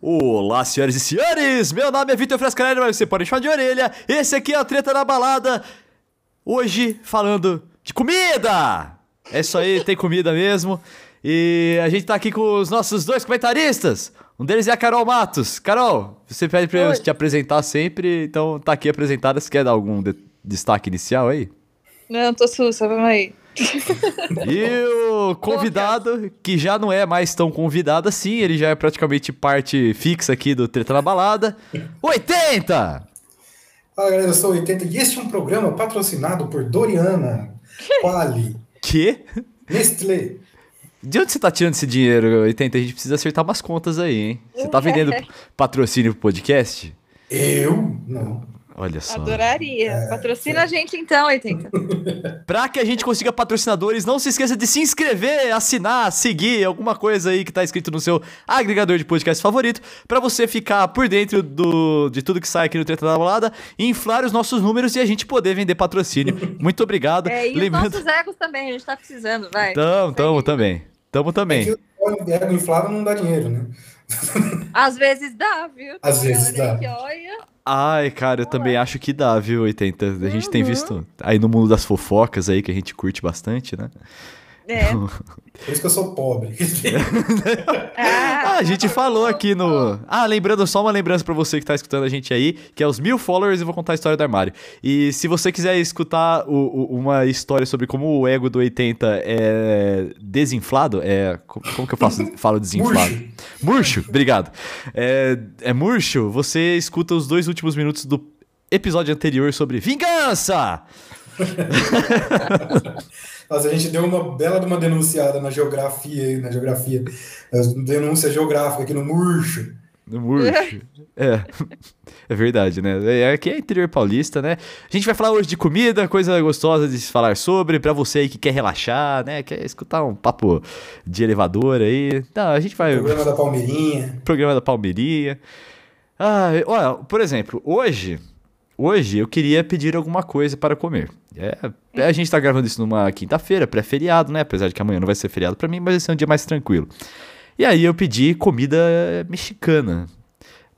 Olá, senhoras e senhores, meu nome é Vitor Frescarelli, mas você pode chamar de orelha. Esse aqui é o Treta na Balada, hoje falando de comida. É isso aí, tem comida mesmo. E a gente tá aqui com os nossos dois comentaristas. Um deles é a Carol Matos. Carol, você pede pra eu te apresentar sempre, então tá aqui apresentada. Você quer dar algum destaque inicial aí? Não, tô sussa, vamos aí. E o convidado, que já não é mais tão convidado assim, ele já é praticamente parte fixa aqui do Treta na Balada, 80! Fala galera, eu sou 80 e este é um programa patrocinado por Doriana Quali. Que? Nestlé. De onde você tá tirando esse dinheiro, 80? A gente precisa acertar umas contas aí, hein? Você tá vendendo patrocínio pro podcast? Eu? Não. Olha só. Adoraria. Patrocina a gente então, 80. Pra que a gente consiga patrocinadores, não se esqueça de se inscrever, assinar, seguir, alguma coisa aí que tá escrito no seu agregador de podcast favorito, pra você ficar por dentro de tudo que sai aqui no Treta da Balada, inflar os nossos números e a gente poder vender patrocínio. Muito obrigado. E os nossos egos também, a gente tá precisando, vai. Tamo também. É que o ego inflado não dá dinheiro, né? Às vezes dá, viu? Às vezes dá. Ai, cara, eu também acho que dá, viu, 80? A gente tem visto aí no mundo das fofocas aí, que a gente curte bastante, né? É. Por isso que eu sou pobre. A gente falou aqui no... lembrando só uma lembrança pra você que tá escutando a gente aí, que é os 1000 followers e vou contar a história do armário. E se você quiser escutar uma história sobre como o ego do 80 é desinflado, como que eu falo desinflado? Murcho, obrigado. É murcho, você escuta os 2 últimos minutos do episódio anterior sobre vingança! Mas a gente deu uma bela de uma denunciada na geografia, denúncia geográfica aqui no Murcho. No Murcho. É verdade, né? Aqui é interior paulista, né? A gente vai falar hoje de comida, coisa gostosa de se falar sobre, pra você aí que quer relaxar, né? Quer escutar um papo de elevador aí. Não, a gente vai... Programa da Palmeirinha. Olha, por exemplo, Hoje eu queria pedir alguma coisa para comer. A gente tá gravando isso numa quinta-feira, pré-feriado, né? Apesar de que amanhã não vai ser feriado para mim, mas vai ser um dia mais tranquilo. E aí eu pedi comida mexicana.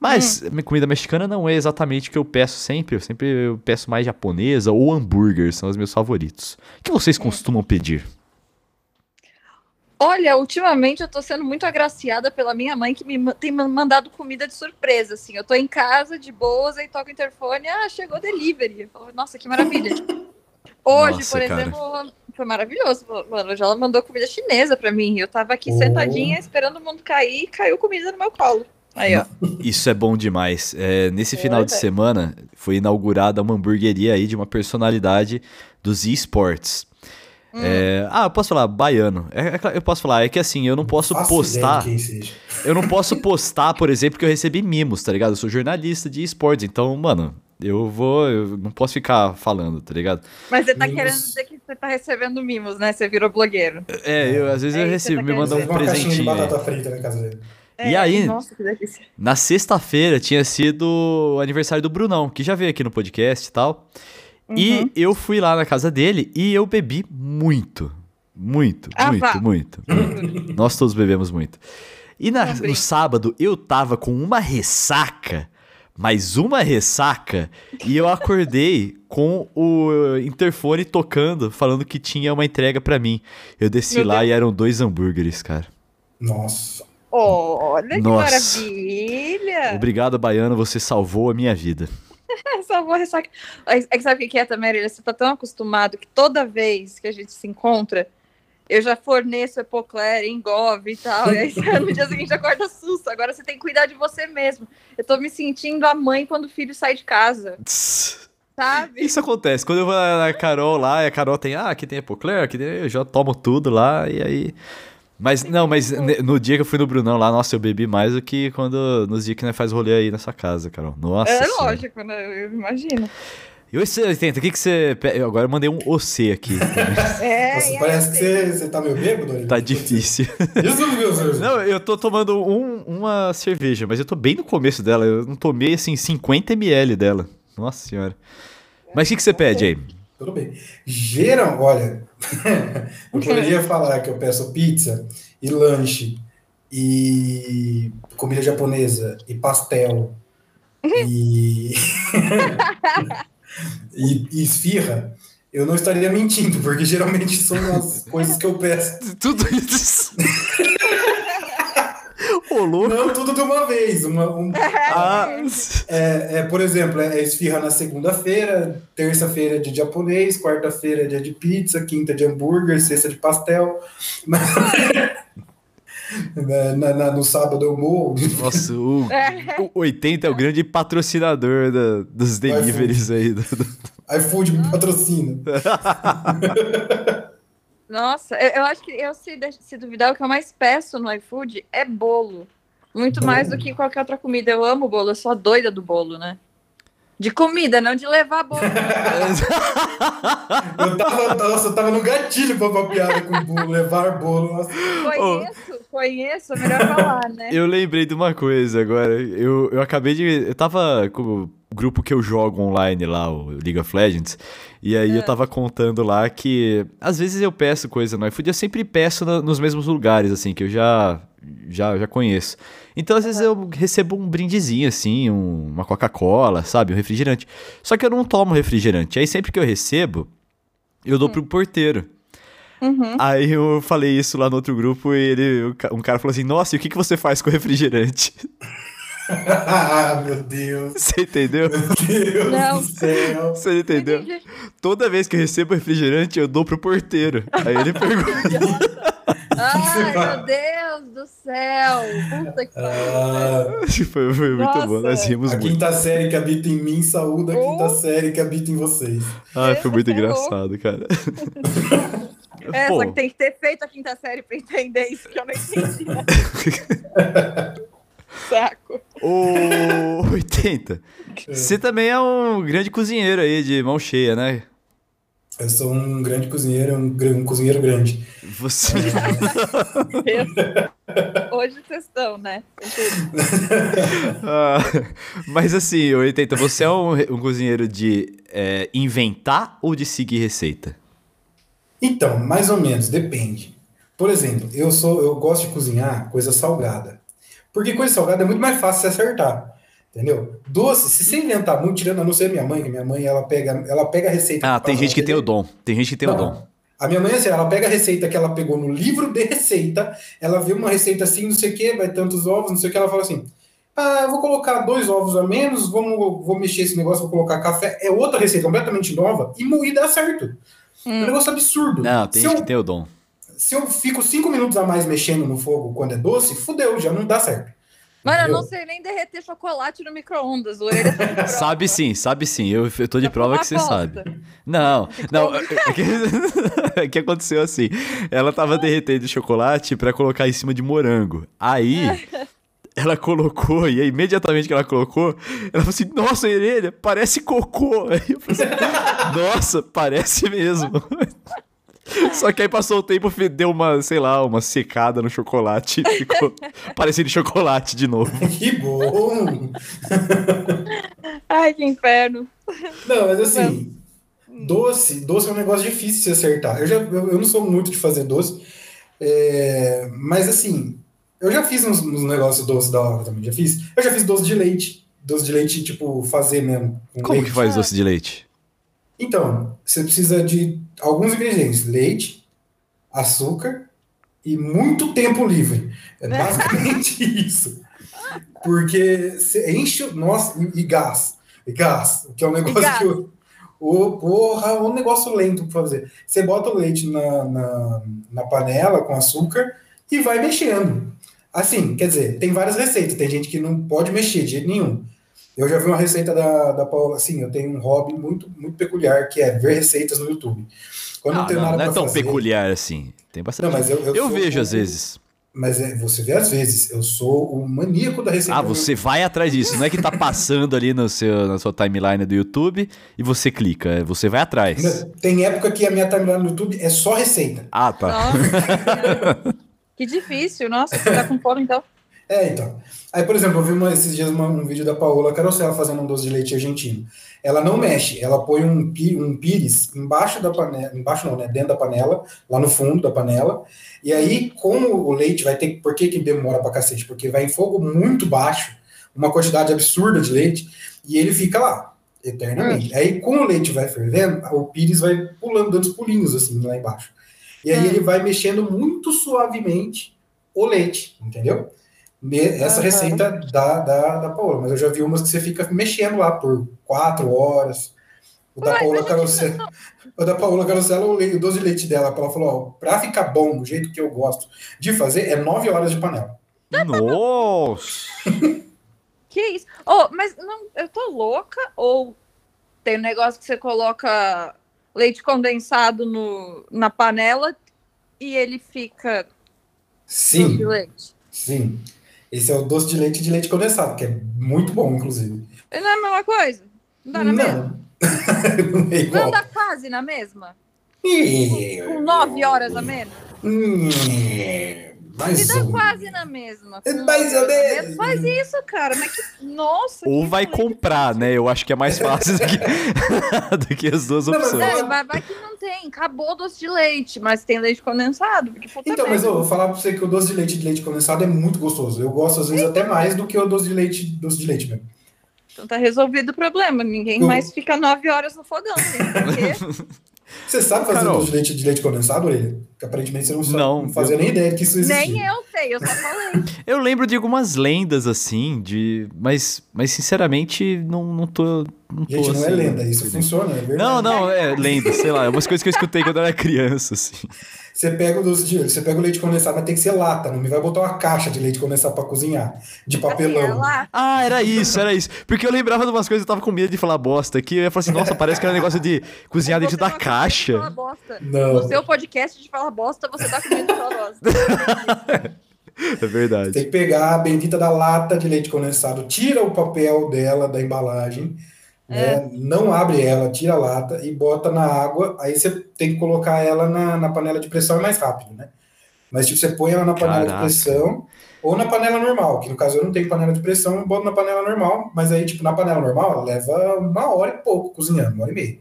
Mas comida mexicana não é exatamente o que eu peço sempre. Eu peço mais japonesa ou hambúrguer, são os meus favoritos. O que vocês costumam pedir? Olha, ultimamente eu tô sendo muito agraciada pela minha mãe, que me tem mandado comida de surpresa, assim. Eu tô em casa, de boas, aí toco o interfone, chegou delivery. Eu falo, nossa, que maravilha. Hoje, nossa, por exemplo, foi maravilhoso. Mano, já ela mandou comida chinesa pra mim. Eu tava aqui sentadinha, esperando o mundo cair, e caiu comida no meu colo. Aí, ó. Isso é bom demais. Nesse final de semana, foi inaugurada uma hamburgueria aí de uma personalidade dos esportes. Eu posso falar baiano. Eu posso falar, é que assim, eu não posso postar. Eu não posso postar, por exemplo, que eu recebi mimos, tá ligado? Eu sou jornalista de esportes, então, mano, eu não posso ficar falando, tá ligado? Mas você tá querendo dizer que você tá recebendo mimos, né? Você virou blogueiro. Às vezes eu recebo, me mandam um presentinho de batata frita na casa dele. E aí, nossa, que delícia. Na sexta-feira tinha sido o aniversário do Brunão, que já veio aqui no podcast e tal. E eu fui lá na casa dele e eu bebi muito. Nós todos bebemos muito. E no sábado eu tava com uma ressaca, e eu acordei com o interfone tocando, falando que tinha uma entrega pra mim. Eu desci e eram 2 hambúrgueres, cara. Nossa. Olha que maravilha. Obrigado, baiano, você salvou a minha vida. É que sabe o que é também, Marília? Você tá tão acostumado que toda vez que a gente se encontra, eu já forneço Epocler, Engov e tal. E aí no dia seguinte acorda susto. Agora você tem que cuidar de você mesmo. Eu tô me sentindo a mãe quando o filho sai de casa. Sabe? Isso acontece. Quando eu vou na Carol lá, e a Carol tem, aqui tem Epocler, aqui tem, eu já tomo tudo lá, e aí... Mas no dia que eu fui no Brunão lá, nossa, eu bebi mais do que nos dias que nós faz rolê aí na sua casa, Carol. Nossa. Lógico, né? Eu imagino. E o 80, o que você... Agora eu mandei um OC aqui. Nossa, parece que você tá meio bêbado. Tá difícil. Não, eu tô tomando uma cerveja, mas eu tô bem no começo dela. Eu não tomei, assim, 50 ml dela. Nossa senhora. Mas o que você pede aí? Tudo bem. Olha, eu poderia falar que eu peço pizza e lanche e comida japonesa, e pastel, e esfirra, eu não estaria mentindo, porque geralmente são as coisas que eu peço. Tudo isso. Ô, louco. Não tudo de uma vez. Por exemplo, esfirra na segunda-feira, terça-feira é de japonês, quarta-feira é dia de pizza, quinta de hambúrguer, sexta de pastel. No sábado eu morro. Nossa, o 80 é o grande patrocinador dos deliveries aí. iFood me patrocina. Nossa, eu acho que eu, se duvidar, o que eu mais peço no iFood é bolo. Muito mais do que qualquer outra comida. Eu amo bolo, eu sou a doida do bolo, né? De comida, não de levar bolo. eu tava no gatilho pra uma piada com bolo, levar bolo. Nossa. Conheço, é melhor falar, né? Eu lembrei de uma coisa agora. Eu acabei de... Eu tava com o grupo que eu jogo online lá, o League of Legends, e aí eu tava contando lá que às vezes eu peço coisa no iFood, eu sempre peço nos mesmos lugares, assim, que eu já conheço. Então, às vezes eu recebo um brindezinho, assim, uma Coca-Cola, sabe? Um refrigerante. Só que eu não tomo refrigerante. Aí, sempre que eu recebo, eu dou pro porteiro. Uhum. Aí eu falei isso lá no outro grupo e um cara falou assim, nossa, e o que você faz com refrigerante? Ah, meu Deus. Você entendeu? Meu Deus do céu. Você entendeu? Toda vez que eu recebo refrigerante, eu dou pro porteiro. Aí ele pergunta... Ai, meu Deus do céu! Puta que pariu! Foi muito bom, nós rimos muito. A quinta série que habita em mim, saúda a quinta série que habita em vocês. Ai, foi muito engraçado, cara. Só que tem que ter feito a quinta série pra entender isso, que eu não entendi. Saco. Ô, 80, você também é um grande cozinheiro aí, de mão cheia, né? Eu sou um grande cozinheiro, um cozinheiro grande. Você... Hoje vocês estão, né? Mas assim, 80, você é um cozinheiro de inventar ou de seguir receita? Então, mais ou menos, depende. Por exemplo, eu gosto de cozinhar coisa salgada. Porque coisa salgada é muito mais fácil se acertar. Entendeu? Doce, se você inventar muito, tirando, a não ser minha mãe, ela pega a receita. Ah, tem gente que tem o dom. A minha mãe, assim, ela pega a receita que ela pegou no livro de receita, ela vê uma receita assim, não sei o que, vai tantos ovos, não sei o que, ela fala assim, eu vou colocar 2 ovos a menos, vou mexer esse negócio, vou colocar café. É outra receita completamente nova e dá certo. É um negócio absurdo. Não, tem gente que tem o dom. Se eu fico 5 minutos a mais mexendo no fogo quando é doce, fudeu, já não dá certo. Mano, eu não sei nem derreter chocolate no micro-ondas. Sabe sim. Eu tô de prova que você sabe. Não. O que aconteceu assim? Ela tava derretendo chocolate pra colocar em cima de morango. Aí, ela colocou, e aí, imediatamente que ela colocou, ela falou assim, nossa, Irelia, parece cocô. Aí eu falei assim, nossa, parece mesmo. Só que aí passou o tempo, deu uma secada no chocolate, ficou parecendo chocolate de novo. Que bom! Ai, que inferno. Não, mas assim, doce é um negócio difícil de se acertar. Eu não sou muito de fazer doce, mas assim, eu já fiz uns negócios doces da hora também, já fiz. Eu já fiz doce de leite, tipo, fazer mesmo. Como que faz doce de leite? Então, você precisa de alguns ingredientes, leite, açúcar e muito tempo livre. É basicamente isso. Porque você enche, e gás, que é um negócio que é um negócio lento para fazer. Você bota o leite na panela com açúcar e vai mexendo. Assim, quer dizer, tem várias receitas, tem gente que não pode mexer de jeito nenhum. Eu já vi uma receita da Paola, assim, eu tenho um hobby muito, muito peculiar, que é ver receitas no YouTube. Quando não tem nada pra fazer... Não é tão peculiar assim, tem bastante... Não, mas eu vejo às vezes. Mas você vê às vezes, eu sou o maníaco da receita. Ah, você vai atrás disso, não é que tá passando ali na sua timeline do YouTube e você clica, você vai atrás. Não, tem época que a minha timeline no YouTube é só receita. Ah, tá. Nossa, que difícil, nossa, você tá com fome então... É, então. Aí, por exemplo, eu vi esses dias um vídeo da Paola Carosella fazendo um doce de leite argentino. Ela não mexe, ela põe um pires embaixo da panela, embaixo não, né, dentro da panela, lá no fundo da panela, e aí, como o leite vai ter, por que que demora pra cacete? Porque vai em fogo muito baixo, uma quantidade absurda de leite, e ele fica lá, eternamente. Aí, como o leite vai fervendo, o pires vai pulando, dando os pulinhos, assim, lá embaixo. E aí ele vai mexendo muito suavemente o leite, entendeu? Essa receita da Paola, mas eu já vi umas que você fica mexendo lá por 4 horas. O da Paola Carosella, o doce de leite dela, ela falou, ó, pra ficar bom do jeito que eu gosto de fazer, é 9 horas de panela. Nossa! Que isso? Oh, mas não, eu tô louca? Ou tem um negócio que você coloca leite condensado na panela e ele fica... Sim. Doce de leite. Sim. Esse é o doce de leite condensado, que é muito bom, inclusive. Não é a mesma coisa? Não dá na mesma? Não é igual. Não dá quase na mesma? Com 9 horas a menos? Mais dá quase na mesma. Mais ou menos. Faz isso, cara. Mas que... Nossa. Ou que vai comprar, né? Eu acho que é mais fácil do que as duas opções. Não, vai que não tem. Acabou o doce de leite, mas tem leite condensado. Porque então, mas eu vou falar pra você que o doce de leite condensado é muito gostoso. Eu gosto, às vezes, até mais do que o doce de leite mesmo. Então tá resolvido o problema. Ninguém mais fica 9 horas no fogão. Porque... Você sabe fazer doce de leite condensado, Orelha? Que aparentemente você não sabe. Não fazia nem ideia que isso existia. Nem eu sei, eu só falei. Eu lembro de algumas lendas, assim, mas sinceramente, não tô... Não tô, gente, assim, não é lenda, isso funciona, é verdade. Não, é lenda, sei lá, é umas coisas que eu escutei quando eu era criança, assim. Você pega o doce de leite, você pega o leite condensado, mas tem que ser lata, não me vai botar uma caixa de leite condensado pra cozinhar, de papelão. Ah, era isso. Porque eu lembrava de umas coisas, eu tava com medo de falar bosta aqui, eu ia falar assim, nossa, parece que era um negócio de cozinhar dentro da caixa. Falar bosta. Não. No seu podcast de falar bosta, você tá com medo de falar bosta. É verdade. Você tem que pegar a bendita da lata de leite condensado, tira o papel dela da embalagem... É. Não abre ela, tira a lata e bota na água, aí você tem que colocar ela na panela de pressão, é mais rápido, né? Mas tipo, você põe ela na panela de pressão ou na panela normal, que no caso eu não tenho panela de pressão, eu boto na panela normal, mas aí tipo, na panela normal ela leva 1 hora e pouco cozinhando, 1 hora e meia.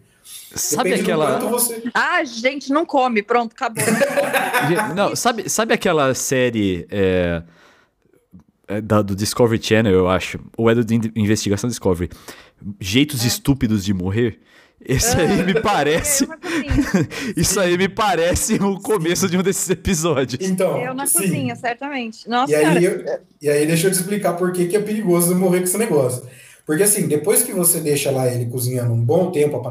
Sabe aquela... Você... Ah, gente, não come, pronto, acabou. Não, sabe aquela série... do Discovery Channel, eu acho. Ou é do de Investigação Discovery. Jeitos estúpidos de morrer. Isso aí me parece... Isso aí me parece o começo de um desses episódios. Então, eu na cozinha, certamente. Nossa, e aí deixa eu te explicar por que é perigoso morrer com esse negócio. Porque assim, depois que você deixa lá ele cozinhando um bom tempo, a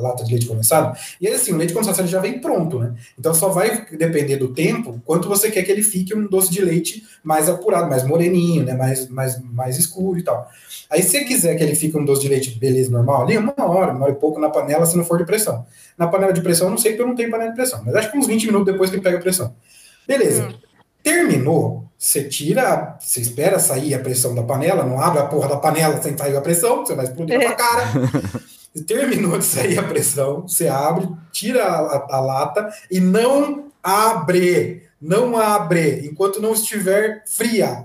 lata de leite condensado, e assim, o leite condensado já vem pronto, né? Então só vai depender do tempo, quanto você quer que ele fique um doce de leite mais apurado, mais moreninho, né? Mais escuro e tal. Aí se você quiser que ele fique um doce de leite beleza, normal ali, 1 hora e pouco na panela, se não for de pressão. Na panela de pressão, eu não sei porque eu não tenho panela de pressão, mas acho que uns 20 minutos depois que ele pega a pressão. Beleza. Terminou, você tira, você espera sair a pressão da panela, não abre a porra da panela sem sair a pressão, você vai explodir na cara. Terminou de sair a pressão, você abre, tira a lata e não abre, enquanto não estiver fria,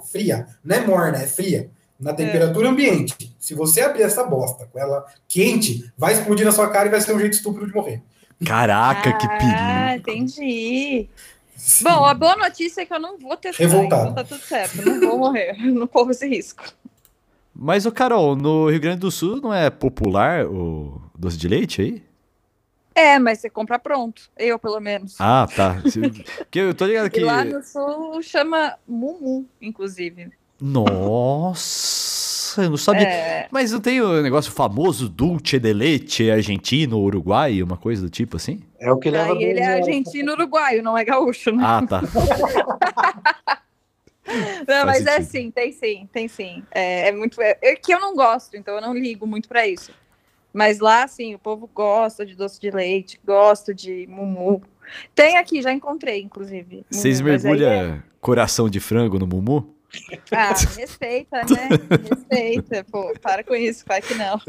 não é morna, é fria, na temperatura ambiente. Se você abrir essa bosta com ela quente, vai explodir na sua cara e vai ser um jeito estúpido de morrer. Caraca, que perigo. Ah, entendi. Sim. Bom, a boa notícia é que eu não vou testar, então tá tudo certo, não vou morrer, não corro esse risco. Mas, ô Carol, no Rio Grande do Sul não é popular o doce de leite aí? É, mas você compra pronto, eu pelo menos. Ah, tá. Porque eu tô ligado que... E lá no Sul chama mumu, inclusive. Nossa, eu não sabia. Mas não tem o negócio famoso dulce de leite argentino, uruguaio, uma coisa do tipo assim? É o que leva. Ele é argentino-uruguaio, não é gaúcho, né? Ah, tá. Não, mas é sim, tem sim. É muito. É que eu não gosto, então eu não ligo muito pra isso. Mas lá, sim, o povo gosta de doce de leite, gosta de mumu. Tem aqui, já encontrei, inclusive. Vocês mergulham coração de frango no mumu? Ah, respeita, né? Respeita, pô, para com isso, claro que não.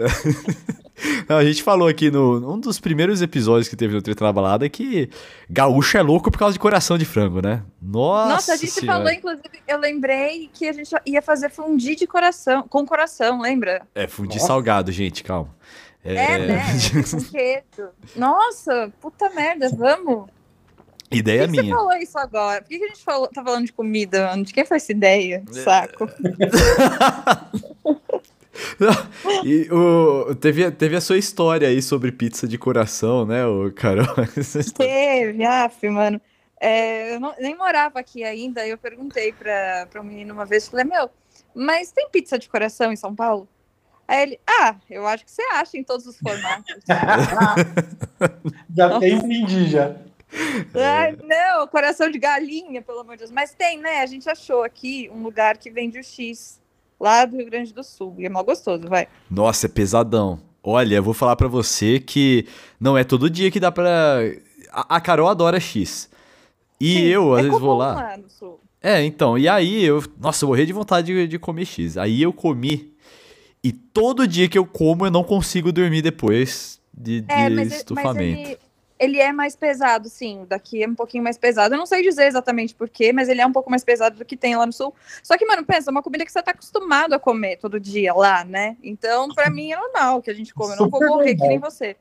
Não, a gente falou aqui num dos primeiros episódios que teve no Treta na Balada que gaúcho é louco por causa de coração de frango, né? Nossa, a gente falou, inclusive, eu lembrei que a gente ia fazer fundi de coração, com coração, lembra? É, fundi salgado, gente, calma. É, né? Com queijo. Nossa, puta merda, vamos. Ideia minha. Por que você falou isso agora? Por que a gente tá falando de comida, mano? De quem foi essa ideia? Saco. Não, e teve a sua história aí sobre pizza de coração, né, o Carol? Teve, mano. É, eu nem morava aqui ainda, eu perguntei pra um menino uma vez, falei, meu, mas tem pizza de coração em São Paulo? Aí ele, eu acho que você acha em todos os formatos. Já entendi, já. Ai, não, coração de galinha, pelo amor de Deus. Mas tem, né, a gente achou aqui um lugar que vende o X, lá do Rio Grande do Sul, e é mal gostoso, vai. Nossa, é pesadão. Olha, eu vou falar pra você que não é todo dia que dá pra... A Carol adora X. E sim, eu, às vezes, vou lá no Sul. É, então, e aí eu... Nossa, eu morri de vontade de comer X. Aí eu comi. E todo dia que eu como, eu não consigo dormir depois de estufamento. Mas ele é mais pesado, sim. Daqui é um pouquinho mais pesado. Eu não sei dizer exatamente porquê, mas ele é um pouco mais pesado do que tem lá no Sul. Só que, mano, pensa, é uma comida que você tá acostumado a comer todo dia lá, né? Então, pra mim, é normal que a gente come. Eu não vou morrer que nem você.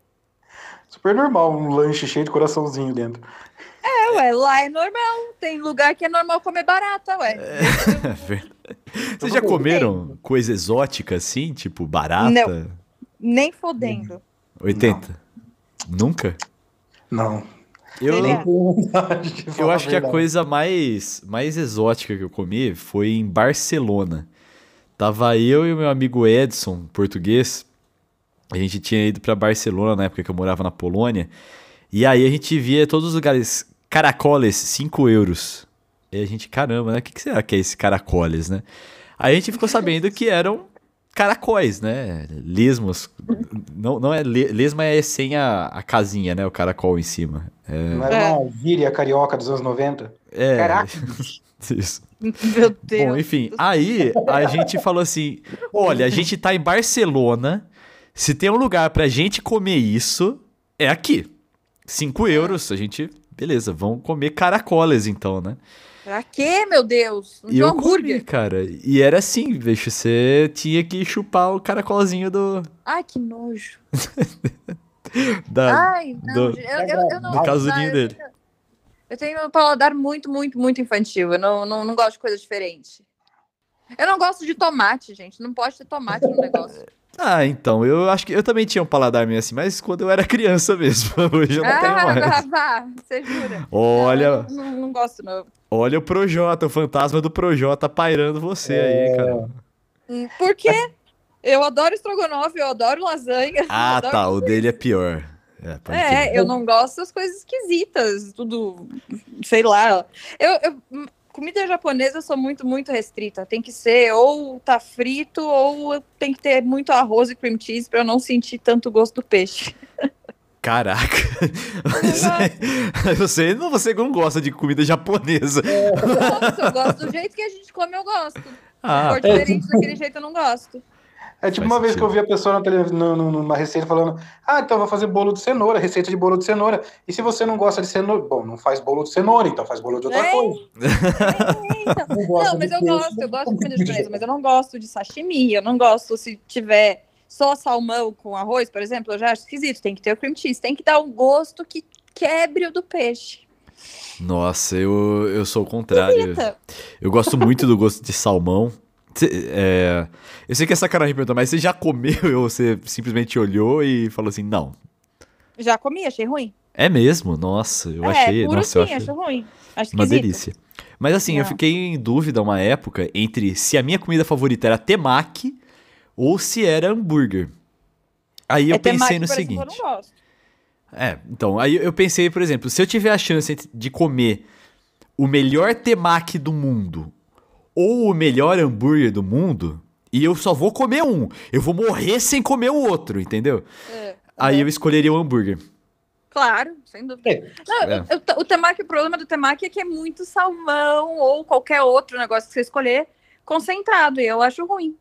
Super normal, um lanche cheio de coraçãozinho dentro. É, ué, lá é normal. Tem lugar que é normal comer barata, ué. É verdade. Vocês já comeram coisa exótica assim, tipo barata? Não, nem fodendo. 80? Não. Nunca? Não. Eu acho que a coisa mais exótica que eu comi foi em Barcelona. Tava eu e o meu amigo Edson, português. A gente tinha ido pra Barcelona na época que eu morava na Polônia. E aí a gente via todos os lugares caracoles, 5 euros. E a gente, caramba, né? O que será que é esse caracoles, né? Aí a gente ficou sabendo que eram caracóis, né? Lesmos. Não é lesma, é sem a casinha, né? O caracol em cima. É... Não era uma gíria carioca dos anos 90? É. Caraca! Isso. Meu Deus. Bom, enfim, aí a gente falou assim, olha, a gente tá em Barcelona, se tem um lugar pra gente comer isso, é aqui. 5 euros, a gente... Beleza, vamos comer caracoles então, né? Pra quê, meu Deus? E eu comi, cara. E era assim, bicho, você tinha que chupar o caracolzinho do... Ai, que nojo. Ai, não. Eu não... Do casulinho dele. Eu tenho um paladar muito, muito, muito infantil. Eu não gosto de coisa diferente. Eu não gosto de tomate, gente. Não pode ter tomate no negócio. Ah, então, eu acho que eu também tinha um paladar meio assim, mas quando eu era criança mesmo, hoje eu não tenho mais. Você jura? Olha... Não gosto, não. Olha o Projota, o fantasma do Projota pairando você aí, cara. Por quê? Eu adoro estrogonofe, eu adoro lasanha. Ah, adoro o dele é pior. É, eu não gosto das coisas esquisitas, tudo, sei lá. Comida japonesa eu sou muito, muito restrita. Tem que ser ou tá frito ou tem que ter muito arroz e cream cheese pra eu não sentir tanto gosto do peixe. Caraca. Você não gosta de comida japonesa. Eu gosto do jeito que a gente come, eu gosto. Se for diferente daquele jeito, eu não gosto. É tipo uma vez que eu vi a pessoa numa receita falando, então vou fazer bolo de cenoura, receita de bolo de cenoura. E se você não gosta de cenoura, bom, não faz bolo de cenoura, então faz bolo de outra coisa. Então. Não, mas eu gosto de comida japonesa, mas eu não gosto de sashimi, eu não gosto se tiver só salmão com arroz, por exemplo, eu já acho esquisito, tem que ter o cream cheese, tem que dar um gosto que quebre o do peixe. Nossa, eu sou o contrário. Eu gosto muito do gosto de salmão. Eu sei que é sacanagem perguntar, mas você já comeu ou você simplesmente olhou e falou assim, não? Já comi, achei ruim. É mesmo? Nossa, eu achei... acho ruim. Acho uma delícia. Mas assim, eu fiquei em dúvida uma época entre se a minha comida favorita era temaki ou se era hambúrguer. Aí eu pensei no seguinte... Eu não gosto. Então, aí eu pensei, por exemplo, se eu tiver a chance de comer o melhor temaki do mundo... ou o melhor hambúrguer do mundo, e eu só vou comer um. Eu vou morrer sem comer o outro, entendeu? Aí eu escolheria o hambúrguer. Claro, sem dúvida. O temaki, o problema do temaki é que é muito salmão ou qualquer outro negócio que você escolher concentrado, e eu acho ruim.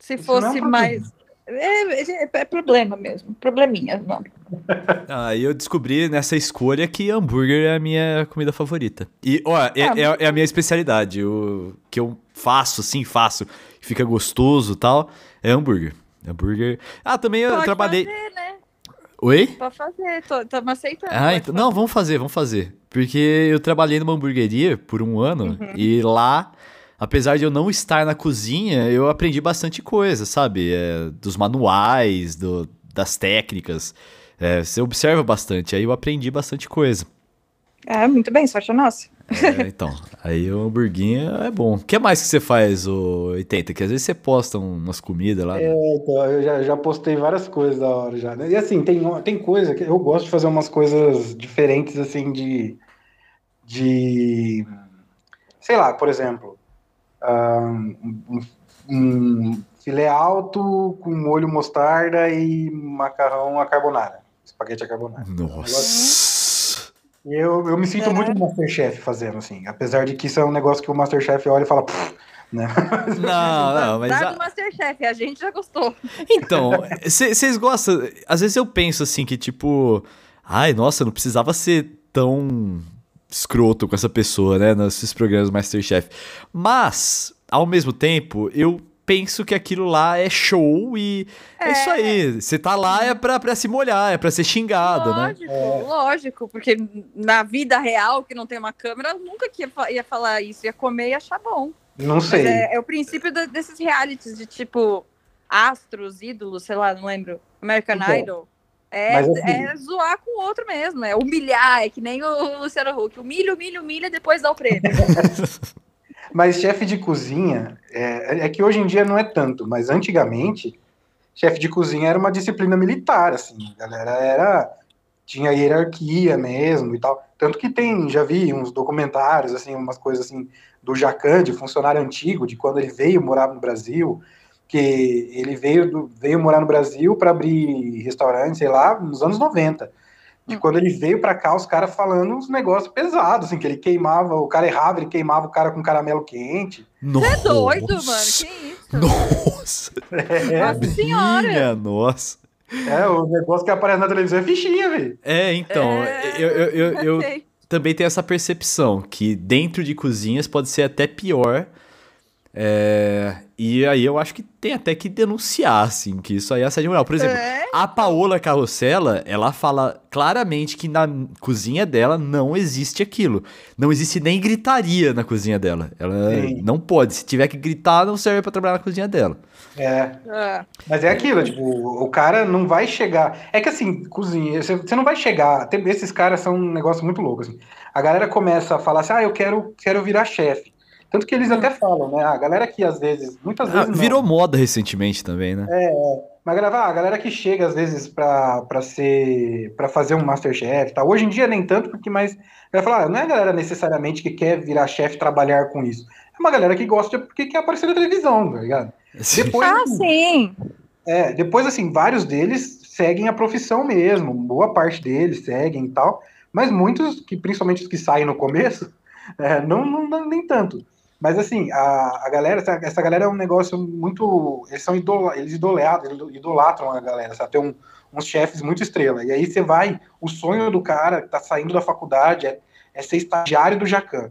Se fosse mais... É problema mesmo, probleminhas, não. Ah, eu descobri nessa escolha que hambúrguer é a minha comida favorita. E, ó, é a minha especialidade. O que eu faço, assim, fica gostoso e tal, é hambúrguer. Hambúrguer. Ah, também eu trabalhei... Fazer, né? Oi? Pode fazer, estamos aceitando. Ah, então, não, vamos fazer. Porque eu trabalhei numa hamburgueria por um ano, e lá... Apesar de eu não estar na cozinha, eu aprendi bastante coisa, sabe? Dos manuais, das técnicas. Você observa bastante, aí eu aprendi bastante coisa. É, muito bem, sorte a nossa. Então, aí o hamburguinho é bom. O que mais que você faz, ô 80? Que às vezes você posta umas comidas lá. Né? Então, eu já postei várias coisas da hora já. Né? E assim, tem coisa que eu gosto de fazer umas coisas diferentes, assim, de sei lá, por exemplo... Um filé alto com molho mostarda e macarrão à carbonara, espaguete à carbonara. Nossa! Eu me sinto muito Masterchef fazendo assim, apesar de que isso é um negócio que o Masterchef olha e fala... Né? Não, mas... Lá do Masterchef, a gente já gostou. Então, vocês gostam... Às vezes eu penso assim, que tipo... Ai, nossa, não precisava ser tão... escroto com essa pessoa, né, nesses programas do Masterchef, mas ao mesmo tempo, eu penso que aquilo lá é show e é isso aí, você tá lá é pra se molhar, é pra ser xingado, lógico, né? Lógico, porque na vida real, que não tem uma câmera, eu nunca que ia falar isso, ia comer e achar bom. Não sei. Mas é o princípio desses realities de tipo astros, ídolos, sei lá, não lembro, American Idol. É zoar com o outro mesmo, é humilhar, é que nem o Luciano Huck, humilha e depois dá o prêmio. Mas chefe de cozinha, é que hoje em dia não é tanto, mas antigamente, chefe de cozinha era uma disciplina militar, assim, a galera tinha hierarquia mesmo e tal, tanto que já vi uns documentários, assim, umas coisas assim, do Jacquin, de funcionário antigo, de quando ele veio morar no Brasil... que ele veio morar no Brasil para abrir restaurante, sei lá, nos anos 90. E quando ele veio para cá, os caras falando uns negócios pesados, assim, que ele queimava, o cara errava, ele queimava o cara com caramelo quente. Nossa. Você é doido, mano, que isso? Nossa! Nossa senhora! Minha nossa! O negócio que aparece na televisão é fichinha, velho. Então, eu também tenho essa percepção, que dentro de cozinhas pode ser até pior... e aí eu acho que tem até que denunciar, assim, que isso aí é assédio moral. Por exemplo, a Paola Carosella, ela fala claramente que na cozinha dela não existe aquilo. Não existe nem gritaria na cozinha dela. Ela não pode. Se tiver que gritar, não serve pra trabalhar na cozinha dela. Mas é aquilo, tipo, o cara não vai chegar... É que assim, cozinha, você não vai chegar... Esses caras são um negócio muito louco, assim. A galera começa a falar assim, eu quero virar chefe. Tanto que eles até falam, né? A galera que às vezes, muitas vezes. Virou moda recentemente também, né? Mas a galera que chega às vezes pra fazer um Masterchef e tal. Hoje em dia nem tanto, mas vai falar, não é a galera necessariamente que quer virar chefe trabalhar com isso. É uma galera que gosta porque quer aparecer na televisão, tá ligado? Depois, sim! Depois, assim, vários deles seguem a profissão mesmo. Boa parte deles seguem e tal. Mas muitos, principalmente os que saem no começo, não nem tanto. Mas assim, a galera, essa galera é um negócio muito... Eles idolatram a galera, sabe? Tem uns chefes muito estrela. E aí você vai... O sonho do cara que tá saindo da faculdade é ser estagiário do Jacquin.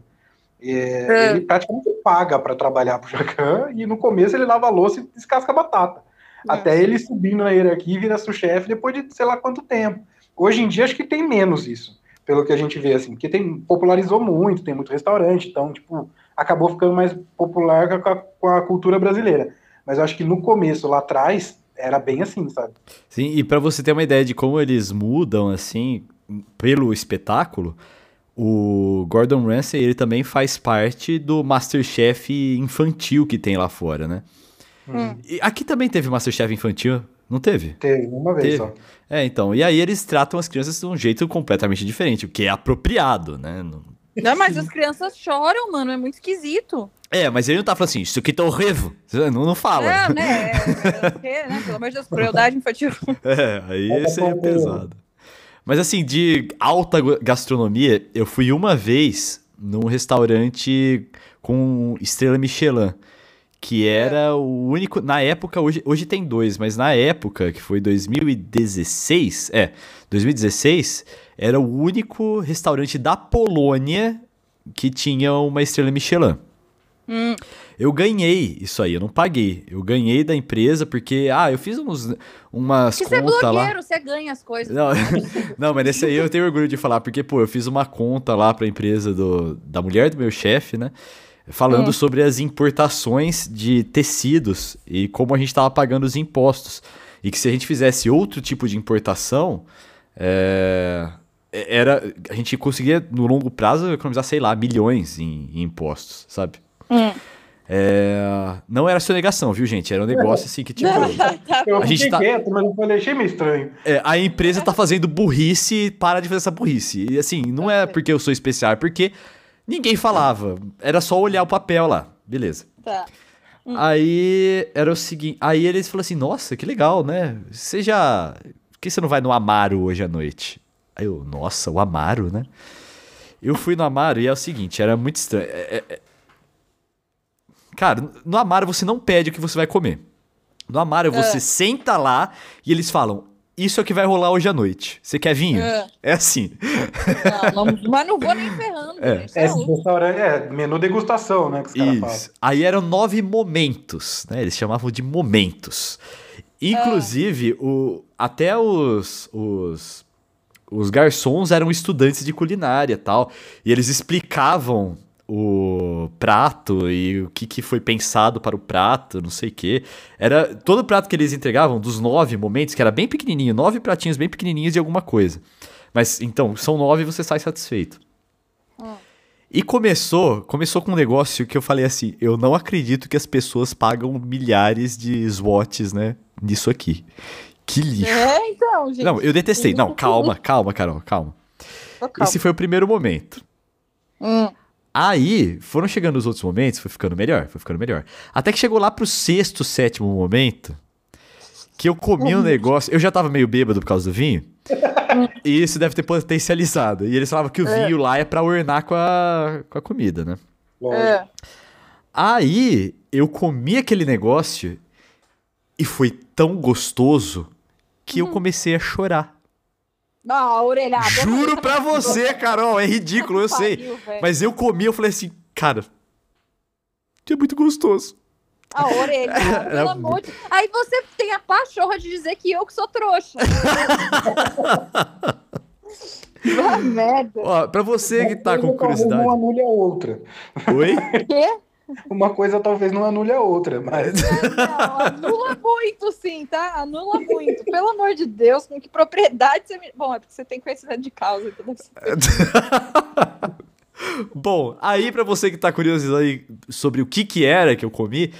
Ele praticamente paga pra trabalhar pro Jacquin e no começo ele lava a louça e descasca a batata. Até ele subir na hierarquia e virar seu chefe depois de sei lá quanto tempo. Hoje em dia acho que tem menos isso. Pelo que a gente vê, assim, porque popularizou muito, tem muito restaurante, então, tipo, acabou ficando mais popular com a cultura brasileira. Mas eu acho que no começo, lá atrás, era bem assim, sabe? Sim, e pra você ter uma ideia de como eles mudam, assim, pelo espetáculo, o Gordon Ramsay, ele também faz parte do Masterchef infantil que tem lá fora, né? E aqui também teve Masterchef infantil, não teve? Teve, uma vez só. Então, e aí eles tratam as crianças de um jeito completamente diferente, o que é apropriado, né? Não, mas as crianças choram, mano, é muito esquisito. Mas ele não tá falando assim, isso aqui tá horrível, não fala. Né? Pelo amor de Deus, crueldade infantil. Aí seria pesado. Mas assim, de alta gastronomia, eu fui uma vez num restaurante com estrela Michelin, que era o único... Na época, hoje tem dois, mas na época, que foi 2016... 2016, era o único restaurante da Polônia que tinha uma estrela Michelin. Eu ganhei isso aí, eu não paguei. Eu ganhei da empresa porque... eu fiz umas contas lá. Porque você é blogueiro, você ganha as coisas. Não, mas nesse aí eu tenho orgulho de falar, porque, eu fiz uma conta lá pra empresa da mulher do meu chefe, né? Falando sobre as importações de tecidos e como a gente estava pagando os impostos. E que se a gente fizesse outro tipo de importação, a gente conseguia, no longo prazo, economizar, sei lá, milhões em impostos, sabe? Não era sonegação, viu, gente? Era um negócio assim que tipo... Eu fiquei quieto, mas eu achei meio estranho. A empresa tá fazendo burrice, para de fazer essa burrice. E assim, não é porque eu sou especial, é porque ninguém falava. Era só olhar o papel lá. Beleza. Tá. Aí era o seguinte... Aí eles falaram assim, nossa, que legal, né? Por que você não vai no Amaro hoje à noite? Aí eu, nossa, o Amaro, né? Eu fui no Amaro e é o seguinte, era muito estranho... Cara, no Amaro você não pede o que você vai comer. No Amaro você senta lá e eles falam, isso é o que vai rolar hoje à noite. Você quer vinho? É assim. Mas não vou nem ferrando. Menu degustação, né? Que os caras falam. Aí eram 9 momentos, né? Eles chamavam de momentos. Inclusive, até os garçons eram estudantes de culinária e tal. E eles explicavam... o prato e o que foi pensado para o prato, não sei o quê. Era todo o prato que eles entregavam, dos 9 momentos, que era bem pequenininho, 9 pratinhos bem pequenininhos de alguma coisa. Mas, então, são 9 e você sai satisfeito. E começou com um negócio que eu falei assim, eu não acredito que as pessoas pagam milhares de swatches, né, nisso aqui. Que lixo. Então, gente. Não, eu detestei. Não, calma, Carol, calma. Esse foi o primeiro momento. Aí, foram chegando os outros momentos, foi ficando melhor. Até que chegou lá pro 6º, 7º momento, que eu comi um negócio... Eu já tava meio bêbado por causa do vinho, e isso deve ter potencializado. E eles falavam que o vinho lá é pra ornar com a comida, né? Aí, eu comi aquele negócio, e foi tão gostoso, que eu comecei a chorar. Não, orelhada. Juro pra você, Carol, é ridículo, eu sei. Mas eu comi, eu falei assim, cara, é muito gostoso. A orelha, pelo amor de... Aí você tem a pachorra de dizer que eu que sou trouxa. Que merda. Ó, pra você que tá com curiosidade... Uma anula a outra. Oi? Quê? Uma coisa talvez não anule a outra, mas... Não, anula muito sim, tá? Anula muito. Pelo amor de Deus, com que propriedade você... Bom, é porque você tem conhecimento de causa. Então Bom, aí pra você que tá curioso aí sobre o que era que eu comi,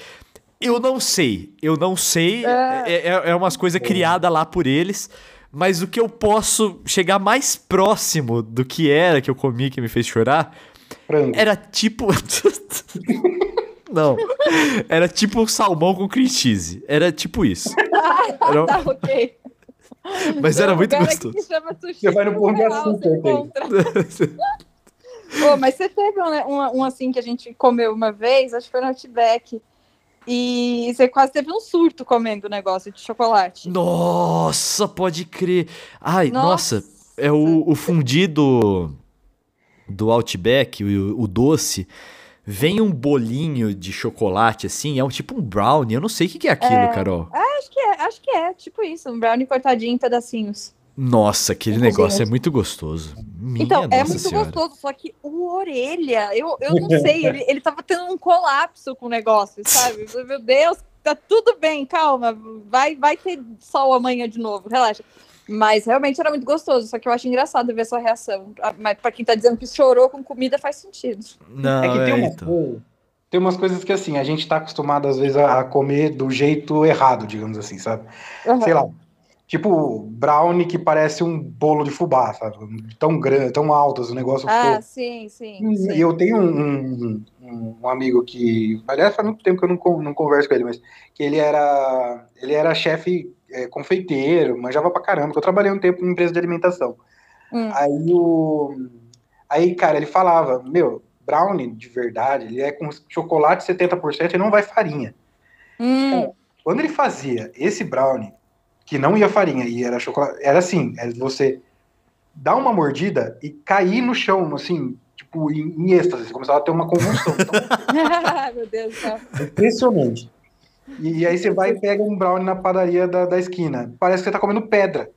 eu não sei. É umas coisas criadas lá por eles, mas o que eu posso chegar mais próximo do que era que eu comi que me fez chorar... Frango. Era tipo... Não. Era tipo um salmão com cream cheese. Era tipo isso. Era um... Tá, ok. Mas não, era muito gostoso. Você vai no pão de açúcar. Pô, mas você teve um assim que a gente comeu uma vez, acho que foi no Outback. E você quase teve um surto comendo o negócio de chocolate. Nossa, pode crer. Ai, nossa. É o fundido... do Outback, o doce, vem um bolinho de chocolate, assim, é tipo um brownie, eu não sei o que é aquilo, Carol. Acho que é, tipo isso, um brownie cortadinho em pedacinhos. Nossa, aquele negócio é muito gostoso. Gostoso, só que o orelha, eu não sei, ele tava tendo um colapso com o negócio, sabe? Meu Deus, tá tudo bem, calma, vai ter sol amanhã de novo, relaxa. Mas realmente era muito gostoso, só que eu acho engraçado ver sua reação. Mas pra quem tá dizendo que chorou com comida, faz sentido. Não, é que tem umas coisas que, assim, a gente tá acostumado, às vezes, a comer do jeito errado, digamos assim, sabe? Uhum. Sei lá, tipo brownie que parece um bolo de fubá, sabe? Tão grande, tão alto, o negócio ficou... Ah, sim. E eu tenho um amigo que... Aliás, faz muito tempo que eu não converso com ele, mas que ele era chefe... confeiteiro, manjava pra caramba, porque eu trabalhei um tempo em empresa de alimentação. Aí, cara, ele falava, meu, brownie de verdade, ele é com chocolate 70% e não vai farinha. Então, quando ele fazia esse brownie, que não ia farinha e era chocolate, era assim, você dar uma mordida e cair no chão, assim, tipo, em êxtase, começava a ter uma convulsão. Meu Deus do céu. Impressionante. E aí você vai e pega um brownie na padaria da esquina. Parece que você tá comendo pedra.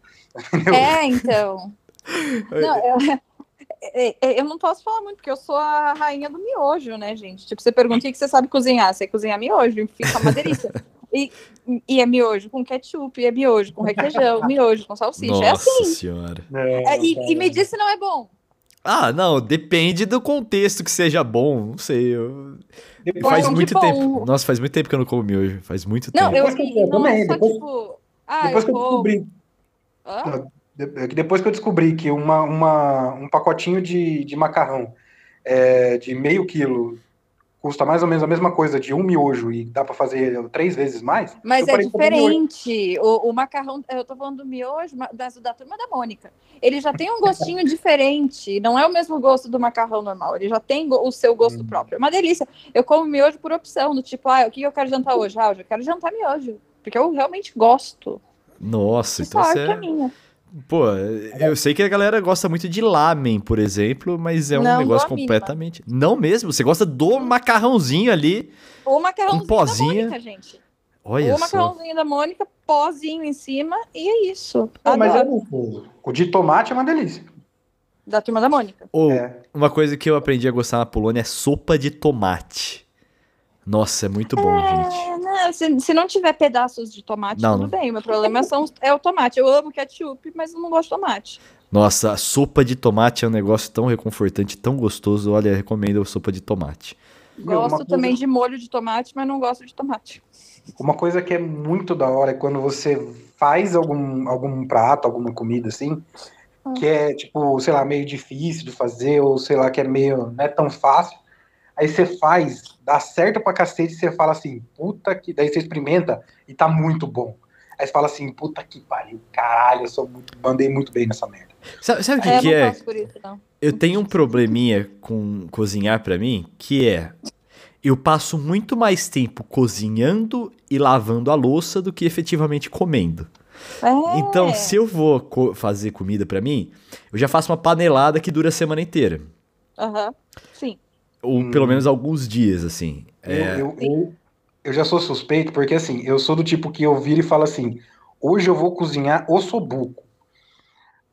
Entendeu? É, então. Não, eu não posso falar muito, porque eu sou a rainha do miojo, né, gente? Tipo, você pergunta o que você sabe cozinhar. Você cozinha miojo, fica uma delícia. E é miojo com ketchup, é miojo com requeijão, miojo com salsicha. Nossa, é assim. Senhora. E me diz se não é bom. Ah, não, depende do contexto que seja bom, não sei, faz muito tempo, nossa, faz muito tempo que eu não como miojo, faz muito tempo. Depois que eu descobri que um pacotinho de macarrão de meio quilo custa mais ou menos a mesma coisa de um miojo e dá pra fazer 3 vezes mais. Mas é diferente. O macarrão, eu tô falando do miojo, da Turma da Mônica. Ele já tem um gostinho diferente. Não é o mesmo gosto do macarrão normal. Ele já tem o seu gosto próprio. É uma delícia. Eu como miojo por opção, do tipo, o que eu quero jantar hoje? Ah, eu quero jantar miojo, porque eu realmente gosto. Nossa, então você... Pô, eu sei que a galera gosta muito de lamen, por exemplo, mas é um negócio completamente... Mínima. Não mesmo, você gosta do macarrãozinho ali, o macarrãozinho pozinha. Da Mônica, gente. Olha o só. Macarrãozinho da Mônica, pozinho em cima, e é isso. Pô, mas o de tomate é uma delícia. Da Turma da Mônica. Uma coisa que eu aprendi a gostar na Polônia é sopa de tomate. Nossa, é muito bom, gente. Não, se não tiver pedaços de tomate, não, tudo bem. O meu problema é o tomate. Eu amo ketchup, mas eu não gosto de tomate. Nossa, a sopa de tomate é um negócio tão reconfortante, tão gostoso. Olha, eu recomendo a sopa de tomate. Gosto também de molho de tomate, mas não gosto de tomate. Uma coisa que é muito da hora é quando você faz algum prato, alguma comida assim, que é, tipo, sei lá, meio difícil de fazer, ou sei lá, que é meio, não é tão fácil. Aí você faz, dá certo pra cacete, você fala assim, puta que... Daí você experimenta e tá muito bom. Aí você fala assim, puta que pariu, caralho, mandei muito bem nessa merda. Sabe o que é? Eu tenho um probleminha com cozinhar pra mim, que é... Eu passo muito mais tempo cozinhando e lavando a louça do que efetivamente comendo. Então, se eu vou fazer comida pra mim, eu já faço uma panelada que dura a semana inteira. Aham, sim. Ou pelo menos alguns dias, assim. Eu já sou suspeito, porque assim, eu sou do tipo que eu viro e falo assim, hoje eu vou cozinhar ossobuco.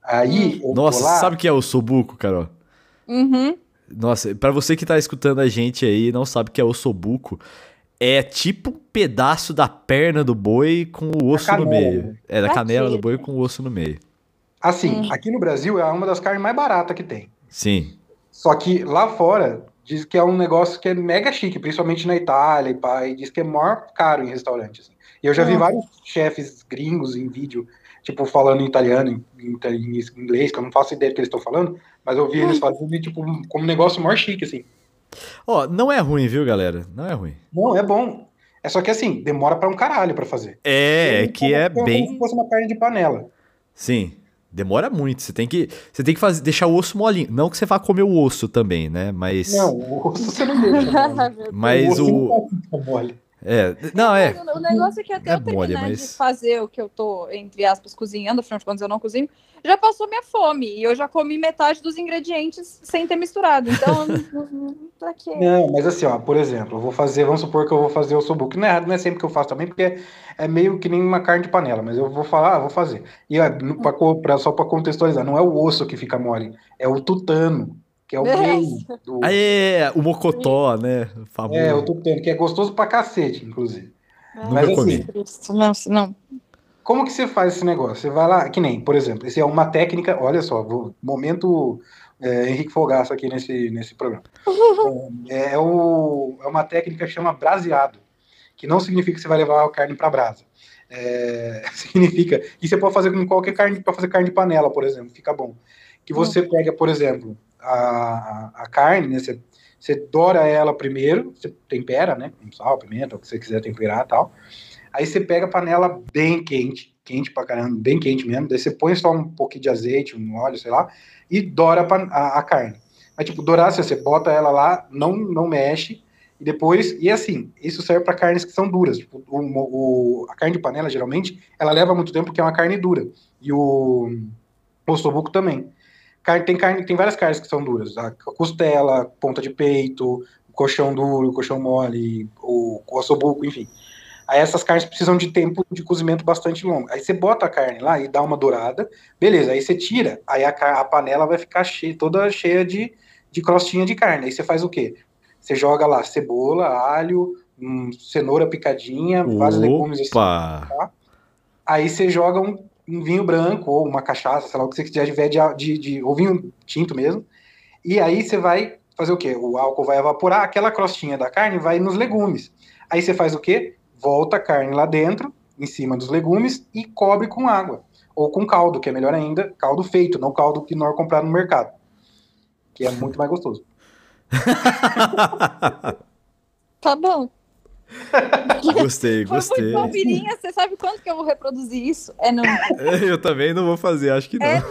Aí, nossa, sabe o que é ossobuco, Carol? Nossa, pra você que tá escutando a gente aí e não sabe o que é ossobuco, é tipo um pedaço da perna do boi com o osso no meio. É, da canela do boi com o osso no meio. Assim, aqui no Brasil é uma das carnes mais baratas que tem. Sim. Só que lá fora... Diz que é um negócio que é mega chique, principalmente na Itália, e diz que é maior caro em restaurante. Assim. E eu já vi vários chefes gringos em vídeo, tipo, falando em italiano, em inglês, que eu não faço ideia do que eles estão falando, mas eu vi eles fazendo, tipo, como um negócio maior chique, assim. Não é ruim, viu, galera? Não é ruim. Não, é bom. É só que, assim, demora pra um caralho pra fazer. É como se fosse uma carne de panela. Sim. Demora muito, você tem que fazer, deixar o osso molinho. Não que você vá comer o osso também, né? Mas... Não, o osso você não deixa. Mas o... Não tá mole. O negócio é que até eu terminar de fazer o que eu tô, entre aspas, cozinhando, afinal de contas eu não cozinho, já passou minha fome. E eu já comi metade dos ingredientes sem ter misturado. Então, pra quê? Não, mas assim, por exemplo, eu vou fazer, vamos supor que eu vou fazer o ossobuco. Não é errado, não é sempre que eu faço também, porque é meio que nem uma carne de panela, mas eu vou falar, vou fazer. E só pra contextualizar, não é o osso que fica mole, é o tutano. Que é o meio do... o mocotó, né? Famoso. O tutano, que é gostoso pra cacete, inclusive. Mas assim, não. Como que você faz esse negócio? Você vai lá, que nem, por exemplo, essa é uma técnica, olha só, momento Henrique Fogaça aqui nesse programa. É uma técnica que chama braseado, que não significa que você vai levar a carne pra brasa. Significa, e você pode fazer com qualquer carne, pra fazer carne de panela, por exemplo, fica bom. Que você pega, por exemplo, a carne, né? Você dora ela primeiro, você tempera, né? Com sal, pimenta, o que você quiser temperar e tal. Aí você pega a panela bem quente, quente pra caramba, bem quente mesmo. Daí você põe só um pouquinho de azeite, um óleo, sei lá, e dora a carne. Aí, tipo, dourácea, você bota ela lá, não mexe, e depois, e assim, isso serve para carnes que são duras. Tipo, a carne de panela, geralmente, ela leva muito tempo porque é uma carne dura. E o ossobuco também. Tem várias carnes que são duras. A costela, ponta de peito, colchão duro, colchão mole, o ossobuco, enfim. Aí essas carnes precisam de tempo de cozimento bastante longo. Aí você bota a carne lá e dá uma dourada, beleza, aí você tira, aí a panela vai ficar toda cheia de crostinha de carne. Aí você faz o quê? Você joga lá cebola, alho, cenoura picadinha, vários legumes assim. Tá? Aí você joga um vinho branco ou uma cachaça, sei lá, o que você tiver ou vinho tinto mesmo. E aí você vai fazer o quê? O álcool vai evaporar, aquela crostinha da carne vai nos legumes. Aí você faz o quê? Volta a carne lá dentro, em cima dos legumes, e cobre com água. Ou com caldo, que é melhor ainda, caldo feito, não caldo que nós comprar no mercado. Que é muito mais gostoso. Tá bom. Gostei. Foi muito palpirinha, você sabe quanto que eu vou reproduzir isso? É nunca. Eu também não vou fazer, acho que não. É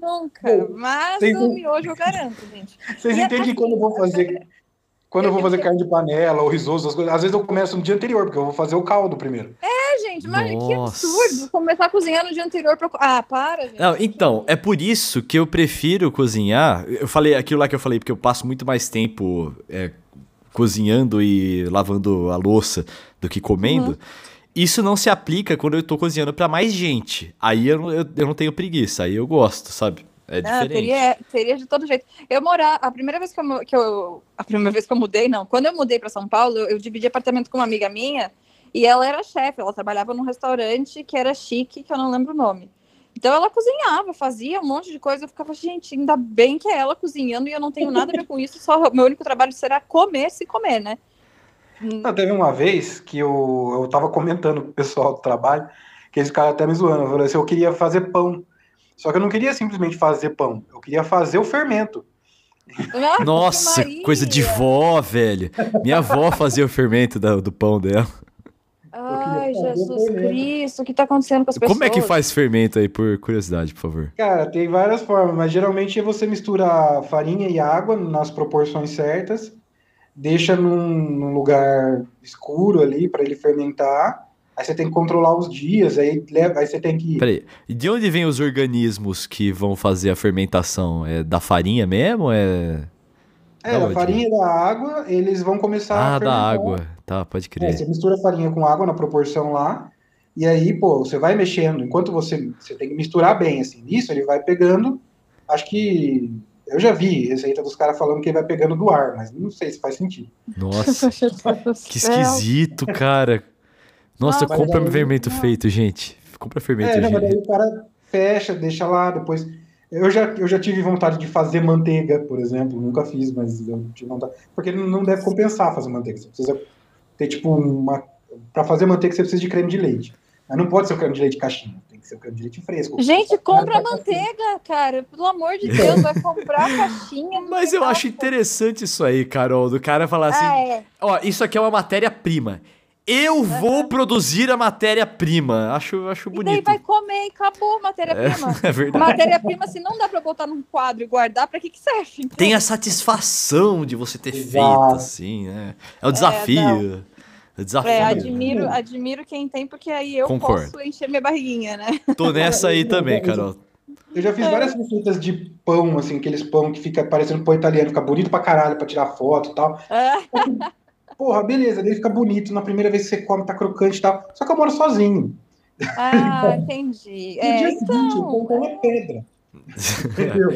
nunca. Bom, mas o miojo eu garanto, gente. Vocês entendem que quando eu vou fazer... Quando eu vou fazer carne de panela ou risoto, essas coisas, às vezes eu começo no dia anterior, porque eu vou fazer o caldo primeiro. É, gente, mas que absurdo começar a cozinhar no dia anterior pra... Ah, para, gente. Não, então, é por isso que eu prefiro cozinhar... Eu falei aquilo lá que eu falei, porque eu passo muito mais tempo cozinhando e lavando a louça do que comendo. Uhum. Isso não se aplica quando eu tô cozinhando pra mais gente. Aí eu não tenho preguiça, aí eu gosto, sabe? É diferente. Teria de todo jeito. Quando eu mudei para São Paulo, eu dividi apartamento com uma amiga minha e ela era chefe, ela trabalhava num restaurante que era chique, que eu não lembro o nome. Então ela cozinhava, fazia um monte de coisa, eu ficava, gente, ainda bem que é ela cozinhando e eu não tenho nada a ver com isso, só meu único trabalho será comer, né? Não, teve uma vez que eu tava comentando com o pessoal do trabalho, que eles ficaram até me zoando, eu falei assim, eu queria fazer pão. Só que eu não queria simplesmente fazer pão, eu queria fazer o fermento. Nossa, coisa de vó, velho. Minha avó fazia o fermento do pão dela. Ai, Jesus Cristo, o que tá acontecendo com as pessoas? Como é que faz fermento aí, por curiosidade, por favor? Cara, tem várias formas, mas geralmente você mistura farinha e água nas proporções certas, deixa num lugar escuro ali para ele fermentar. Aí você tem que controlar os dias, aí você tem que... Peraí, de onde vêm os organismos que vão fazer a fermentação? É da farinha mesmo? Da farinha e da água, eles vão começar a fermentar. Ah, da água, tá, pode crer. Você mistura a farinha com água na proporção lá, e aí, você vai mexendo, enquanto você tem que misturar bem, assim, nisso ele vai pegando, acho que... Eu já vi receita dos caras falando que ele vai pegando do ar, mas não sei se faz sentido. Nossa, que esquisito, cara. Nossa, compra fermento feito, gente. Compra fermento, gente. Mas daí o cara fecha, deixa lá, depois... Eu já tive vontade de fazer manteiga, por exemplo. Nunca fiz, mas eu tive vontade. Porque não deve compensar fazer manteiga. Você precisa ter, Pra fazer manteiga, você precisa de creme de leite. Mas não pode ser o creme de leite caixinha. Tem que ser o creme de leite fresco. Gente, compra manteiga, cara. Pelo amor de Deus, vai comprar caixinha. Mas eu acho interessante isso aí, Carol. Do cara falar assim... Ó, isso aqui é uma matéria-prima. Eu vou produzir a matéria-prima. Acho bonito. E daí vai comer e acabou a matéria-prima. É verdade. Matéria-prima, se não dá pra botar num quadro e guardar, pra que serve? Então? Tem a satisfação de você ter feito, assim, né? É o desafio. Admiro quem tem, porque aí eu posso encher minha barriguinha, né? Tô nessa aí também, Carol. Eu já fiz várias receitas de pão, assim, aqueles pão que fica parecendo pão italiano, fica bonito pra caralho pra tirar foto e tal. Porra, beleza, daí fica bonito, na primeira vez que você come, tá crocante e tal, só que eu moro sozinho. Ah, entendi. No dia seguinte, eu compro uma pedra. Entendeu?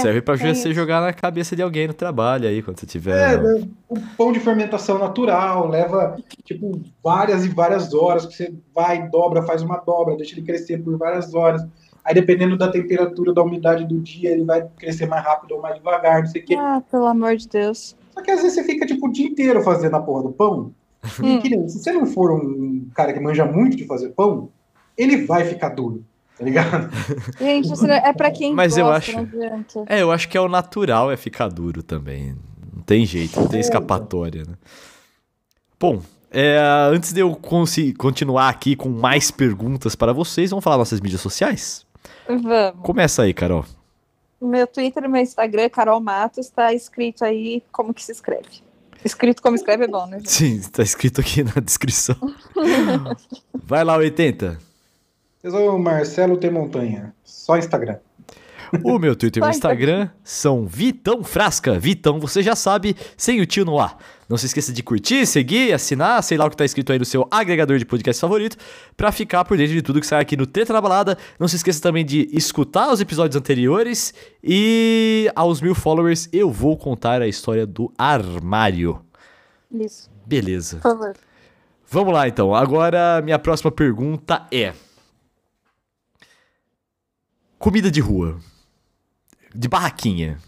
Serve pra você jogar na cabeça de alguém no trabalho aí, quando você tiver... O pão de fermentação natural leva, várias e várias horas, que você vai, dobra, faz uma dobra, deixa ele crescer por várias horas, aí dependendo da temperatura, da umidade do dia, ele vai crescer mais rápido ou mais devagar, não sei o quê. Ah, pelo amor de Deus. Só que às vezes você fica, o dia inteiro fazendo a porra do pão. E se você não for um cara que manja muito de fazer pão, ele vai ficar duro, tá ligado? Gente, é pra quem gosta, não adianta. Eu acho que é o natural ficar duro também. Não tem jeito, não tem escapatória, né? Bom, antes de eu continuar aqui com mais perguntas para vocês, vamos falar nossas mídias sociais? Vamos. Começa aí, Carol. meu Twitter e meu Instagram, Carol Matos, tá escrito aí como que se escreve. Escrito como escreve é bom, né, gente? Sim, tá escrito aqui na descrição. Vai lá, 80. Eu sou o Marcelo T. Montanha, só Instagram. O meu Twitter e o Instagram são Vitão Frasca. Vitão, você já sabe, sem o tio no ar. Não se esqueça de curtir, seguir, assinar, sei lá o que tá escrito aí no seu agregador de podcast favorito, pra ficar por dentro de tudo que sai aqui no Treta na Balada. Não se esqueça também de escutar os episódios anteriores e aos 1000 followers eu vou contar a história do armário. Isso. Beleza. Por favor. Vamos lá, então. Agora, minha próxima pergunta é... comida de rua. De barraquinha.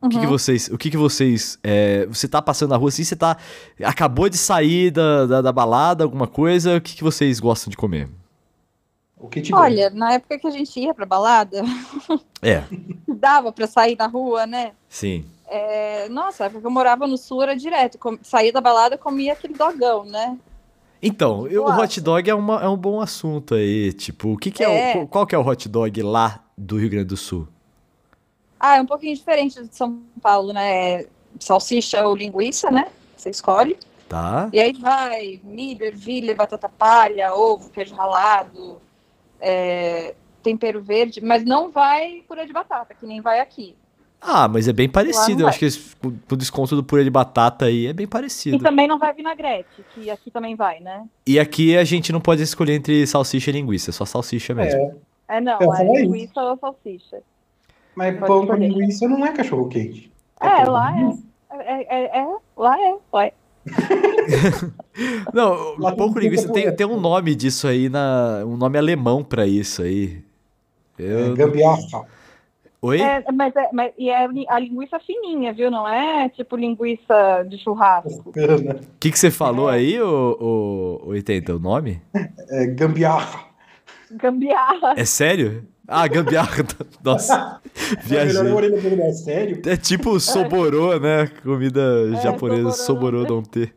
Uhum. O que vocês... você tá passando na rua assim, você tá... acabou de sair da balada, alguma coisa. O que vocês gostam de comer? O que te olha, bem. Na época que a gente ia pra balada... é. Dava pra sair na rua, né? Sim. É, nossa, porque eu morava no sul, era direto. Saía da balada, comia aquele dogão, né? Então, o hot dog é um bom assunto aí. Tipo, qual que é o hot dog lá do Rio Grande do Sul? Ah, é um pouquinho diferente de São Paulo, né? Salsicha ou linguiça, né? Você escolhe. Tá. E aí vai milho, ervilha, batata palha, ovo, queijo ralado, tempero verde. Mas não vai purê de batata, que nem vai aqui. Ah, mas é bem parecido. Eu acho que o desconto do purê de batata aí é bem parecido. E também não vai vinagrete, que aqui também vai, né? E aqui a gente não pode escolher entre salsicha e linguiça, só salsicha mesmo. É não, é linguiça ou salsicha. Mas pão com linguiça não é cachorro quente. Lá é. Não, pão com linguiça tem um nome disso aí, um nome alemão pra isso aí. Gambiarra. Oi? Mas a linguiça fininha, viu? Não é tipo linguiça de churrasco. O que você falou aí, o 80, o nome? É gambiarra. Gambiarra. É sério? Ah, gambiarra. Nossa, viajei. É sério? É tipo soborô, né? Comida japonesa, soborô não ter.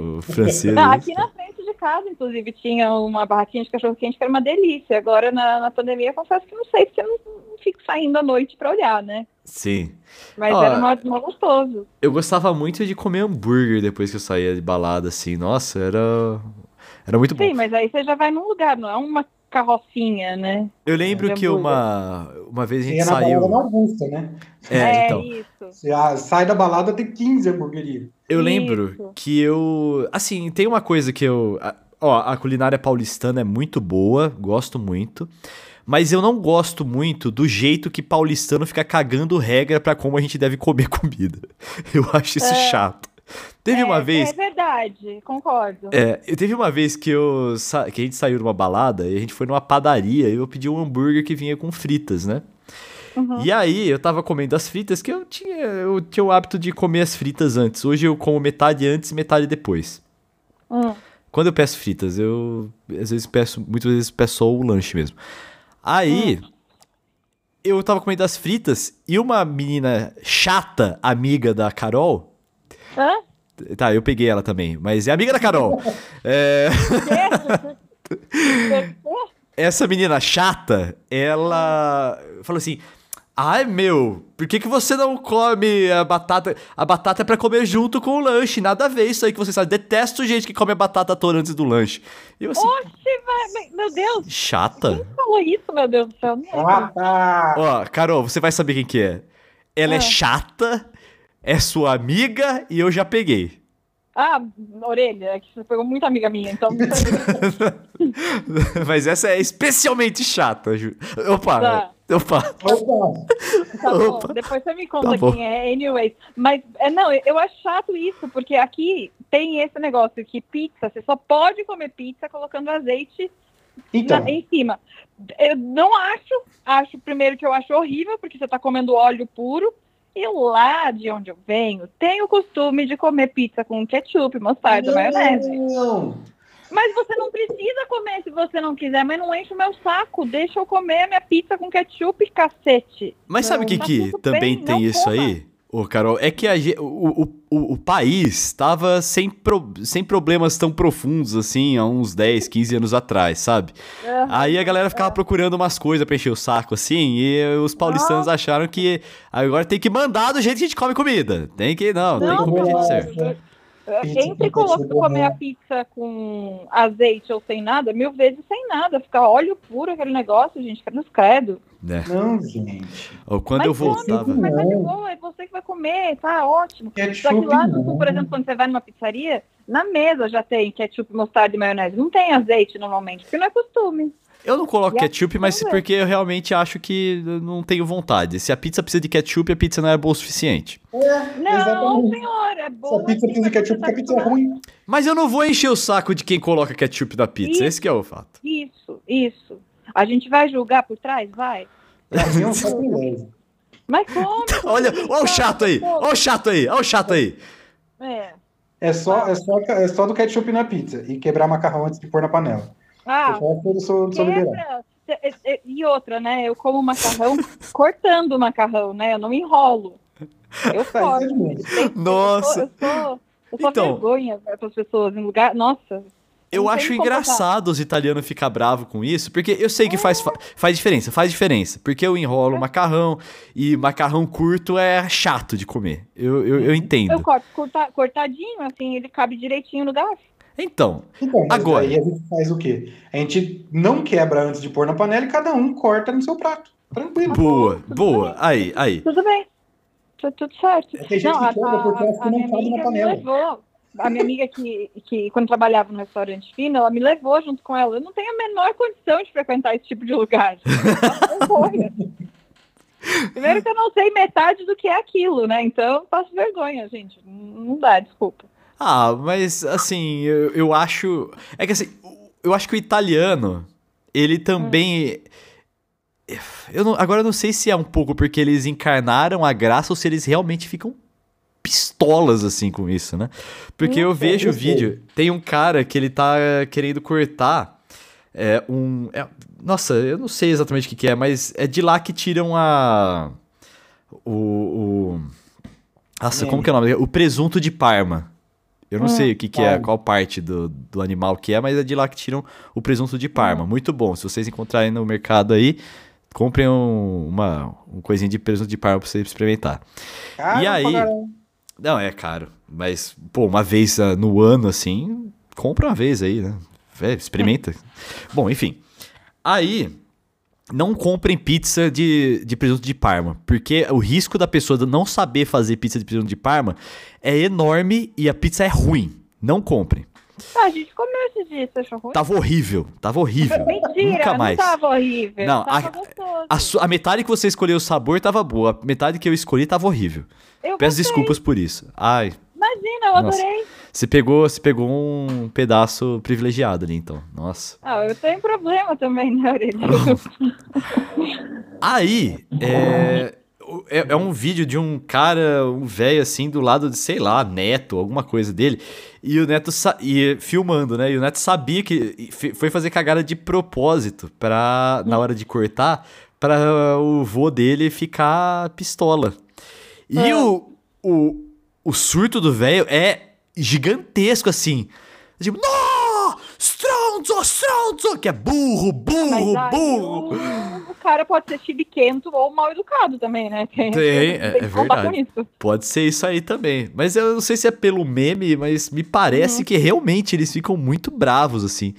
O francês. Não, aqui na frente de casa, inclusive, tinha uma barraquinha de cachorro-quente que era uma delícia. Agora, na pandemia, eu confesso que não sei, porque eu não fico saindo à noite pra olhar, né? Sim. Mas era mó gostoso. Eu gostava muito de comer hambúrguer depois que eu saía de balada, assim. Nossa, era muito bom. Sim, mas aí você já vai num lugar, não é uma carrocinha, né? Eu lembro que uma vez a gente saiu... Balada na Augusta, né? Então. Isso. Você sai da balada, tem 15 hamburguerias. Eu lembro que eu... Assim, tem uma coisa que eu... Ó, a culinária paulistana é muito boa, gosto muito. Mas eu não gosto muito do jeito que paulistano fica cagando regra pra como a gente deve comer comida. Eu acho isso chato. Teve uma vez... É verdade, concordo. Teve uma vez que a gente saiu numa balada e a gente foi numa padaria e eu pedi um hambúrguer que vinha com fritas, né? Uhum. E aí eu tava comendo as fritas que eu tinha o hábito de comer as fritas antes. Hoje eu como metade antes e metade depois. Quando eu peço fritas, eu às vezes muitas vezes peço só o lanche mesmo. Aí eu tava comendo as fritas e uma menina chata, amiga da Carol... Hã? Tá, eu peguei ela também, mas é amiga da Carol. Essa menina chata, ela falou assim: ai meu, por que você não come a batata? A batata é pra comer junto com o lanche, nada a ver isso aí que você sabe. Detesto gente que come a batata toda antes do lanche. Eu, assim, oxe, meu Deus. Chata. Quem falou isso, meu Deus do céu? Ó, Carol, você vai saber quem que é. Ela é chata... É sua amiga e eu já peguei. Ah, orelha, é que você pegou muita amiga minha, então... Mas essa é especialmente chata, Ju. Opa. Depois você me conta quem é, anyways. Mas, não, eu acho chato isso, porque aqui tem esse negócio que pizza, você só pode comer pizza colocando azeite... Então. Em cima. Eu não acho primeiro que eu acho horrível, porque você tá comendo óleo puro. E lá de onde eu venho, tem o costume de comer pizza com ketchup, mostarda, maionese. Mas você não precisa comer se você não quiser, mas não enche o meu saco. Deixa eu comer a minha pizza com ketchup, cacete. Mas sabe o que também tem isso aí? Ô, Carol, é que o país estava sem problemas tão profundos, assim, há uns 10, 15 anos atrás, sabe? Aí a galera ficava procurando umas coisas pra encher o saco, assim, e os paulistanos acharam que agora tem que mandar do jeito que a gente come comida. Tem que, tem que comer do jeito certo. Eu sempre coloco comer a pizza com azeite ou sem nada, mil vezes sem nada. Ficar óleo puro, aquele negócio, gente, que nos credo. É. Não, gente. Ou quando eu voltava... Mas tá de boa, é você que vai comer, tá ótimo. Só que lá no sul, por exemplo, quando você vai numa pizzaria, na mesa já tem ketchup, mostarda e maionese. Não tem azeite normalmente, porque não é costume. Eu não coloco ketchup, mas porque eu realmente acho que não tenho vontade. Se a pizza precisa de ketchup, a pizza não é boa o suficiente. Não, senhora, é boa. Se a pizza precisa de ketchup, porque a pizza é ruim. Mas eu não vou encher o saco de quem coloca ketchup na pizza, isso, esse que é o fato. Isso. A gente vai julgar por trás? Vai. Mas como? Olha o chato aí, olha o chato aí. É só do ketchup na pizza e quebrar macarrão antes de pôr na panela. E outra, né? Eu como macarrão cortando o macarrão, né? Eu não me enrolo. Eu corto. Nossa. Eu sou então, vergonha para as pessoas em lugar... Nossa. Eu acho engraçado os italianos ficar bravos com isso, porque eu sei que faz diferença. Porque eu enrolo macarrão, e macarrão curto é chato de comer. Eu entendo. Eu corto cortadinho, assim, ele cabe direitinho no garfo. Então, agora... Aí a gente faz o quê? A gente não quebra antes de pôr na panela e cada um corta no seu prato. Tranquilo. Boa. Bem. Aí. Tudo bem. Tudo certo. Tem gente que quebra porque acho que não cabe na panela. A minha amiga que quando trabalhava no restaurante fino, ela me levou junto com ela. Eu não tenho a menor condição de frequentar esse tipo de lugar. Primeiro que eu não sei metade do que é aquilo, né? Então, passo vergonha, gente. Não dá, desculpa. Mas assim, eu acho... É que assim, eu acho que o italiano, ele também... Agora eu não sei se é um pouco porque eles encarnaram a graça ou se eles realmente ficam pistolas, assim, com isso, né? Porque eu vejo o vídeo, tem um cara que ele tá querendo cortar nossa, eu não sei exatamente o que é, mas é de lá que tiram nossa, como que é o nome? O presunto de Parma. Eu não sei o que é, qual parte do animal que é, mas é de lá que tiram o presunto de Parma. Muito bom. Se vocês encontrarem no mercado aí, comprem uma coisinha de presunto de Parma pra vocês experimentar. Caro, e aí... Não, é caro. Mas, pô, uma vez no ano, assim, compra uma vez aí, né? Experimenta. Bom, enfim. Aí... Não comprem pizza de presunto de Parma, porque o risco da pessoa de não saber fazer pizza de presunto de Parma é enorme e a pizza é ruim. Não comprem. A gente comeu esse dia, você achou ruim? Tava horrível. Mentira, nunca mais. Não tava horrível. Não, tava gostoso. A metade que você escolheu o sabor tava boa, a metade que eu escolhi tava horrível. Peço desculpas por isso. Ai. Imagina, eu adorei. Você pegou um pedaço privilegiado ali, então. Nossa. Eu tenho problema também, né, Aurelio? Aí, é um vídeo de um cara, um velho assim, do lado de, sei lá, neto, alguma coisa dele. E o neto filmando, né? E o neto sabia que foi fazer cagada de propósito na hora de cortar, pra o vô dele ficar pistola. E o surto do velho é gigantesco, assim. Tipo, no! Stronzo! Que é burro. O cara pode ser chibiquento ou mal educado também, né? Tem verdade. Com isso. Pode ser isso aí também. Mas eu não sei se é pelo meme, mas me parece que realmente eles ficam muito bravos, assim.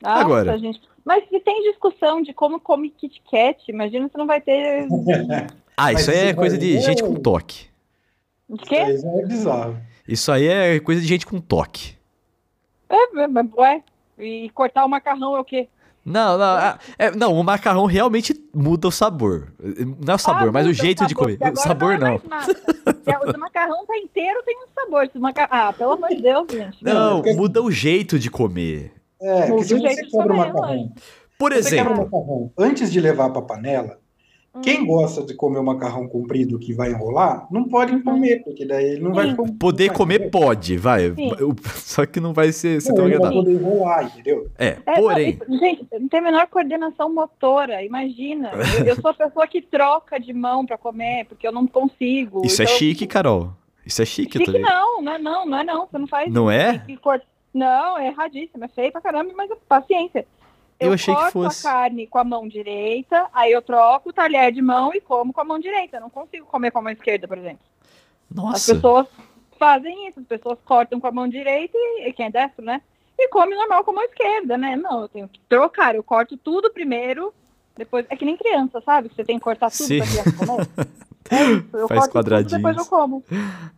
Nossa, agora... Gente. Mas se tem discussão de como come Kit Kat, imagina se não vai ter... Isso aí é coisa de gente com toque. O quê? Isso aí é bizarro. Isso aí é coisa de gente com toque. E cortar o macarrão é o quê? Não, o macarrão realmente muda o sabor. Não é o sabor, mas o jeito de comer. O sabor não. Se o macarrão tá inteiro, tem um sabor. Pelo amor de Deus, gente. Não, muda o jeito de comer. Muda o jeito de comer. Por exemplo, antes de levar pra panela, Quem gosta de comer o macarrão comprido que vai enrolar, não pode comer, porque daí ele não vai comer. Poder comer pode, vai. Sim. Só que não vai ser tão agradável. Não vai poder enrolar, entendeu? Porém... Não, gente, não tem a menor coordenação motora, imagina. Eu sou a pessoa que troca de mão pra comer, porque eu não consigo. Isso então... é chique, Carol. Isso é chique, tá ligado? Não é não. Você não faz... Não é? Não, é erradíssimo. É feio pra caramba, mas paciência. Eu achei que fosse. A carne com a mão direita, aí eu troco o talher de mão e como com a mão direita. Eu não consigo comer com a mão esquerda, por exemplo. Nossa. As pessoas fazem isso, as pessoas cortam com a mão direita e quem é destro, né? E come normal com a mão esquerda, né? Não, eu tenho que trocar. Eu corto tudo primeiro, depois. É que nem criança, sabe? Você tem que cortar tudo pra criança comer. É isso, eu faz quadradinho. Depois eu como.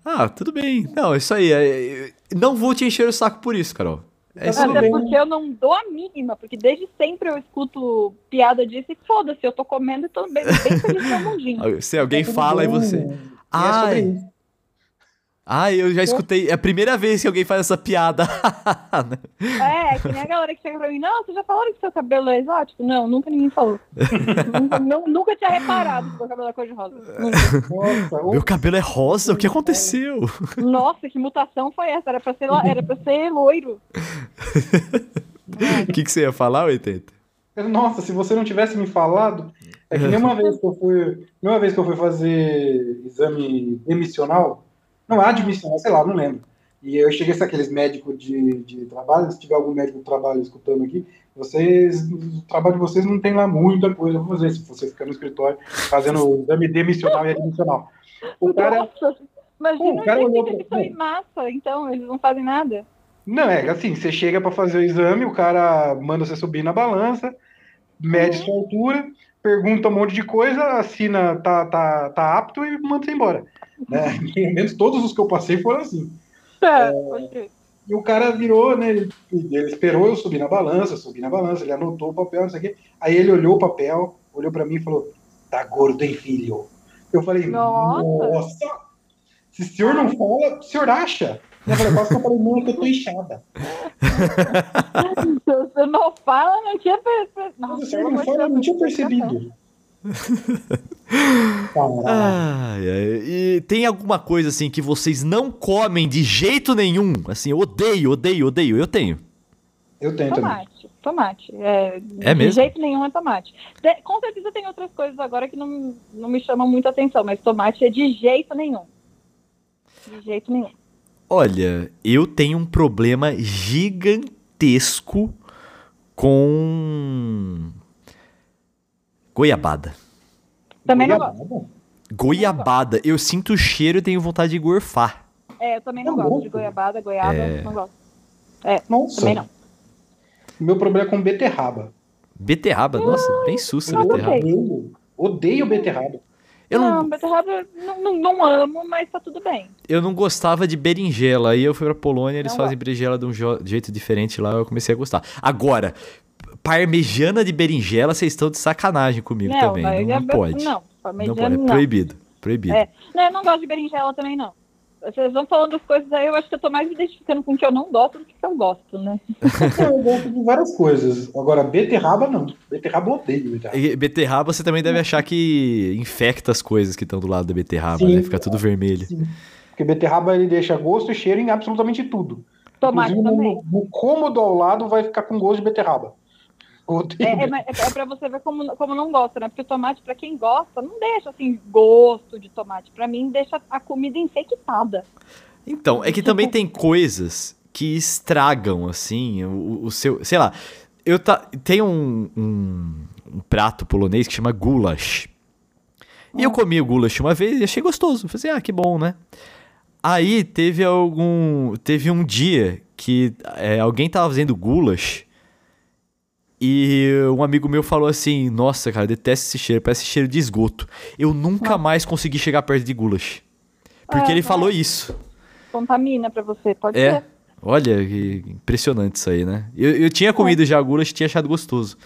Ah, tudo bem. Não, isso aí. Não vou te encher o saco por isso, Carol. É até porque eu não dou a mínima, porque desde sempre eu escuto piada disso e foda-se, eu tô comendo e tô bem feliz no mundinho. Se alguém fala e você... Ai, eu já escutei, é a primeira vez que alguém faz essa piada. É que nem a galera que chega pra mim, não, vocês já falaram que seu cabelo é exótico? Não, nunca ninguém falou. nunca tinha reparado que meu cabelo é cor de rosa. Nossa, meu cabelo é rosa? O que aconteceu? Nossa, que mutação foi essa? Era pra ser loiro. O que você ia falar, 80? Nossa, se você não tivesse me falado... É que nem uma vez que eu fui fazer exame demissional... Não, admissional, sei lá, não lembro. E eu cheguei a aqueles médicos de trabalho, se tiver algum médico de trabalho escutando aqui, o trabalho de vocês não tem lá muita coisa pra fazer, se você ficar no escritório fazendo o exame demissional e admissional. O cara... Nossa, imagina, o cara olhou pra... que foi massa, então, eles não fazem nada? Não, assim, você chega pra fazer o exame, o cara manda você subir na balança, mede sua altura, pergunta um monte de coisa, assina, tá apto e manda você embora. Né? Pelo menos todos os que eu passei foram assim. E o cara virou, né? Ele esperou eu subir na balança, ele anotou o papel, não sei o quê. Aí ele olhou o papel, olhou pra mim e falou: tá gordo, hein, filho? Eu falei: nossa, se o senhor não fala, o senhor acha? Eu falei: quase que eu falei, mano, que eu tô inchada. Se você não fala, não tinha percebido. Se o senhor não fala, não tinha percebido. E tem alguma coisa assim que vocês não comem de jeito nenhum? Assim, eu odeio. Eu tenho tomate. É mesmo? De jeito nenhum é tomate. Com certeza tem outras coisas agora que não me chamam muita atenção, mas tomate é de jeito nenhum. Olha, eu tenho um problema gigantesco com... goiabada. Também não gosto. Goiabada. Eu sinto o cheiro e tenho vontade de gorfar. Eu também não gosto de goiabada, não gosto. Nossa. Também não. Meu problema é com beterraba. Beterraba? Nossa, bem sussa beterraba. Odeio beterraba. Eu não, beterraba não amo, mas tá tudo bem. Eu não gostava de berinjela. Aí eu fui pra Polônia, eles fazem berinjela de um jeito diferente lá, eu comecei a gostar. Agora... parmegiana de berinjela, vocês estão de sacanagem comigo também. Não pode. Não, parmegiana não. É proibido. Não, eu não gosto de berinjela também, não. Vocês vão falando as coisas aí, eu acho que eu tô mais me identificando com o que eu não gosto do que eu gosto, né? Eu gosto de várias coisas. Agora, beterraba não. Beterraba eu odeio. Beterraba você também deve achar que infecta as coisas que estão do lado da beterraba, sim, né? Fica tudo vermelho. Sim. Porque beterraba ele deixa gosto e cheiro em absolutamente tudo. Tomate também. No cômodo ao lado vai ficar com gosto de beterraba. É pra você ver como não gosta, né? Porque o tomate, pra quem gosta, não deixa assim gosto de tomate. Pra mim, deixa a comida infectada. Então, é que também tem coisas que estragam, assim, o seu... Sei lá, tem um prato polonês que chama goulash. E eu comi o goulash uma vez e achei gostoso. Falei assim, que bom, né? Aí teve um dia que alguém tava fazendo goulash... E um amigo meu falou assim: nossa, cara, eu detesto esse cheiro, parece cheiro de esgoto. Eu nunca mais consegui chegar perto de goulash. Porque ele falou isso. Contamina pra você, pode ser. Olha, que impressionante isso aí, né? Eu tinha comido já goulash e tinha achado gostoso.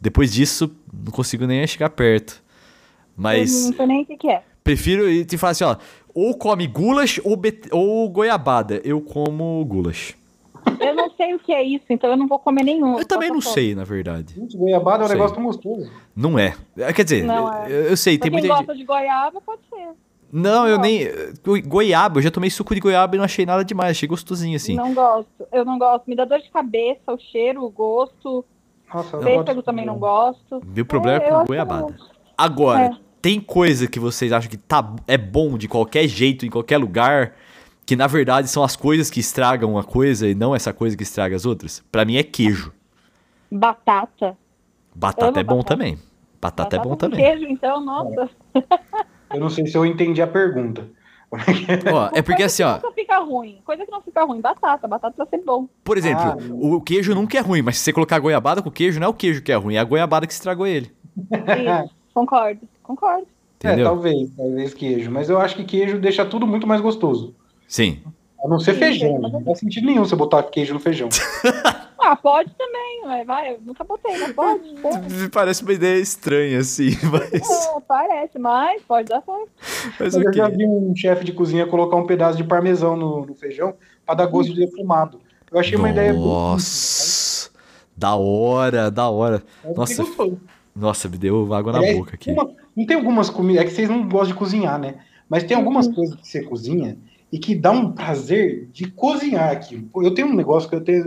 Depois disso, não consigo nem chegar perto. Mas... eu não sei nem o que é. Prefiro te falar assim, ou come goulash ou goiabada. Eu como goulash. Eu não sei o que é isso, então eu não vou comer nenhum. Eu também não sei, na verdade. Gente, goiabada é um negócio tão gostoso. Não é. Quer dizer, eu sei. Tem muita gente... gosta de goiaba, pode ser. Não, eu nem... Goiaba, eu já tomei suco de goiaba e não achei nada demais. Achei gostosinho, assim. Não gosto. Eu não gosto. Me dá dor de cabeça, o cheiro, o gosto. Nossa, pêssego também não gosto. Meu problema é com goiabada. Agora, tem coisa que vocês acham que é bom de qualquer jeito, em qualquer lugar... Que, na verdade, são as coisas que estragam uma coisa e não essa coisa que estraga as outras. Pra mim, é queijo. Batata. Batata é bom também. Batata é bom também. Queijo, então, nossa. Eu não sei se eu entendi a pergunta. Ó, é porque assim, ó... Coisa que não fica ruim, batata. Batata vai ser bom. Por exemplo, o queijo nunca é ruim, mas se você colocar goiabada com queijo, não é o queijo que é ruim, é a goiabada que estragou ele. Isso, concordo. Entendeu? É, talvez queijo. Mas eu acho que queijo deixa tudo muito mais gostoso. Sim. A não ser feijão. Não faz sentido nenhum você botar queijo no feijão. Pode também. Vai, eu nunca botei, mas pode. Parece uma ideia estranha, assim. Mas... parece, mas pode dar certo. Eu já vi um chefe de cozinha colocar um pedaço de parmesão no feijão pra dar gosto de defumado. Eu achei uma ideia boa. Nossa. Da hora. Nossa, me deu água na boca aqui. Não tem algumas comidas... É que vocês não gostam de cozinhar, né? Mas tem algumas coisas que você cozinha... E que dá um prazer de cozinhar aqui. Eu tenho um negócio que eu tenho...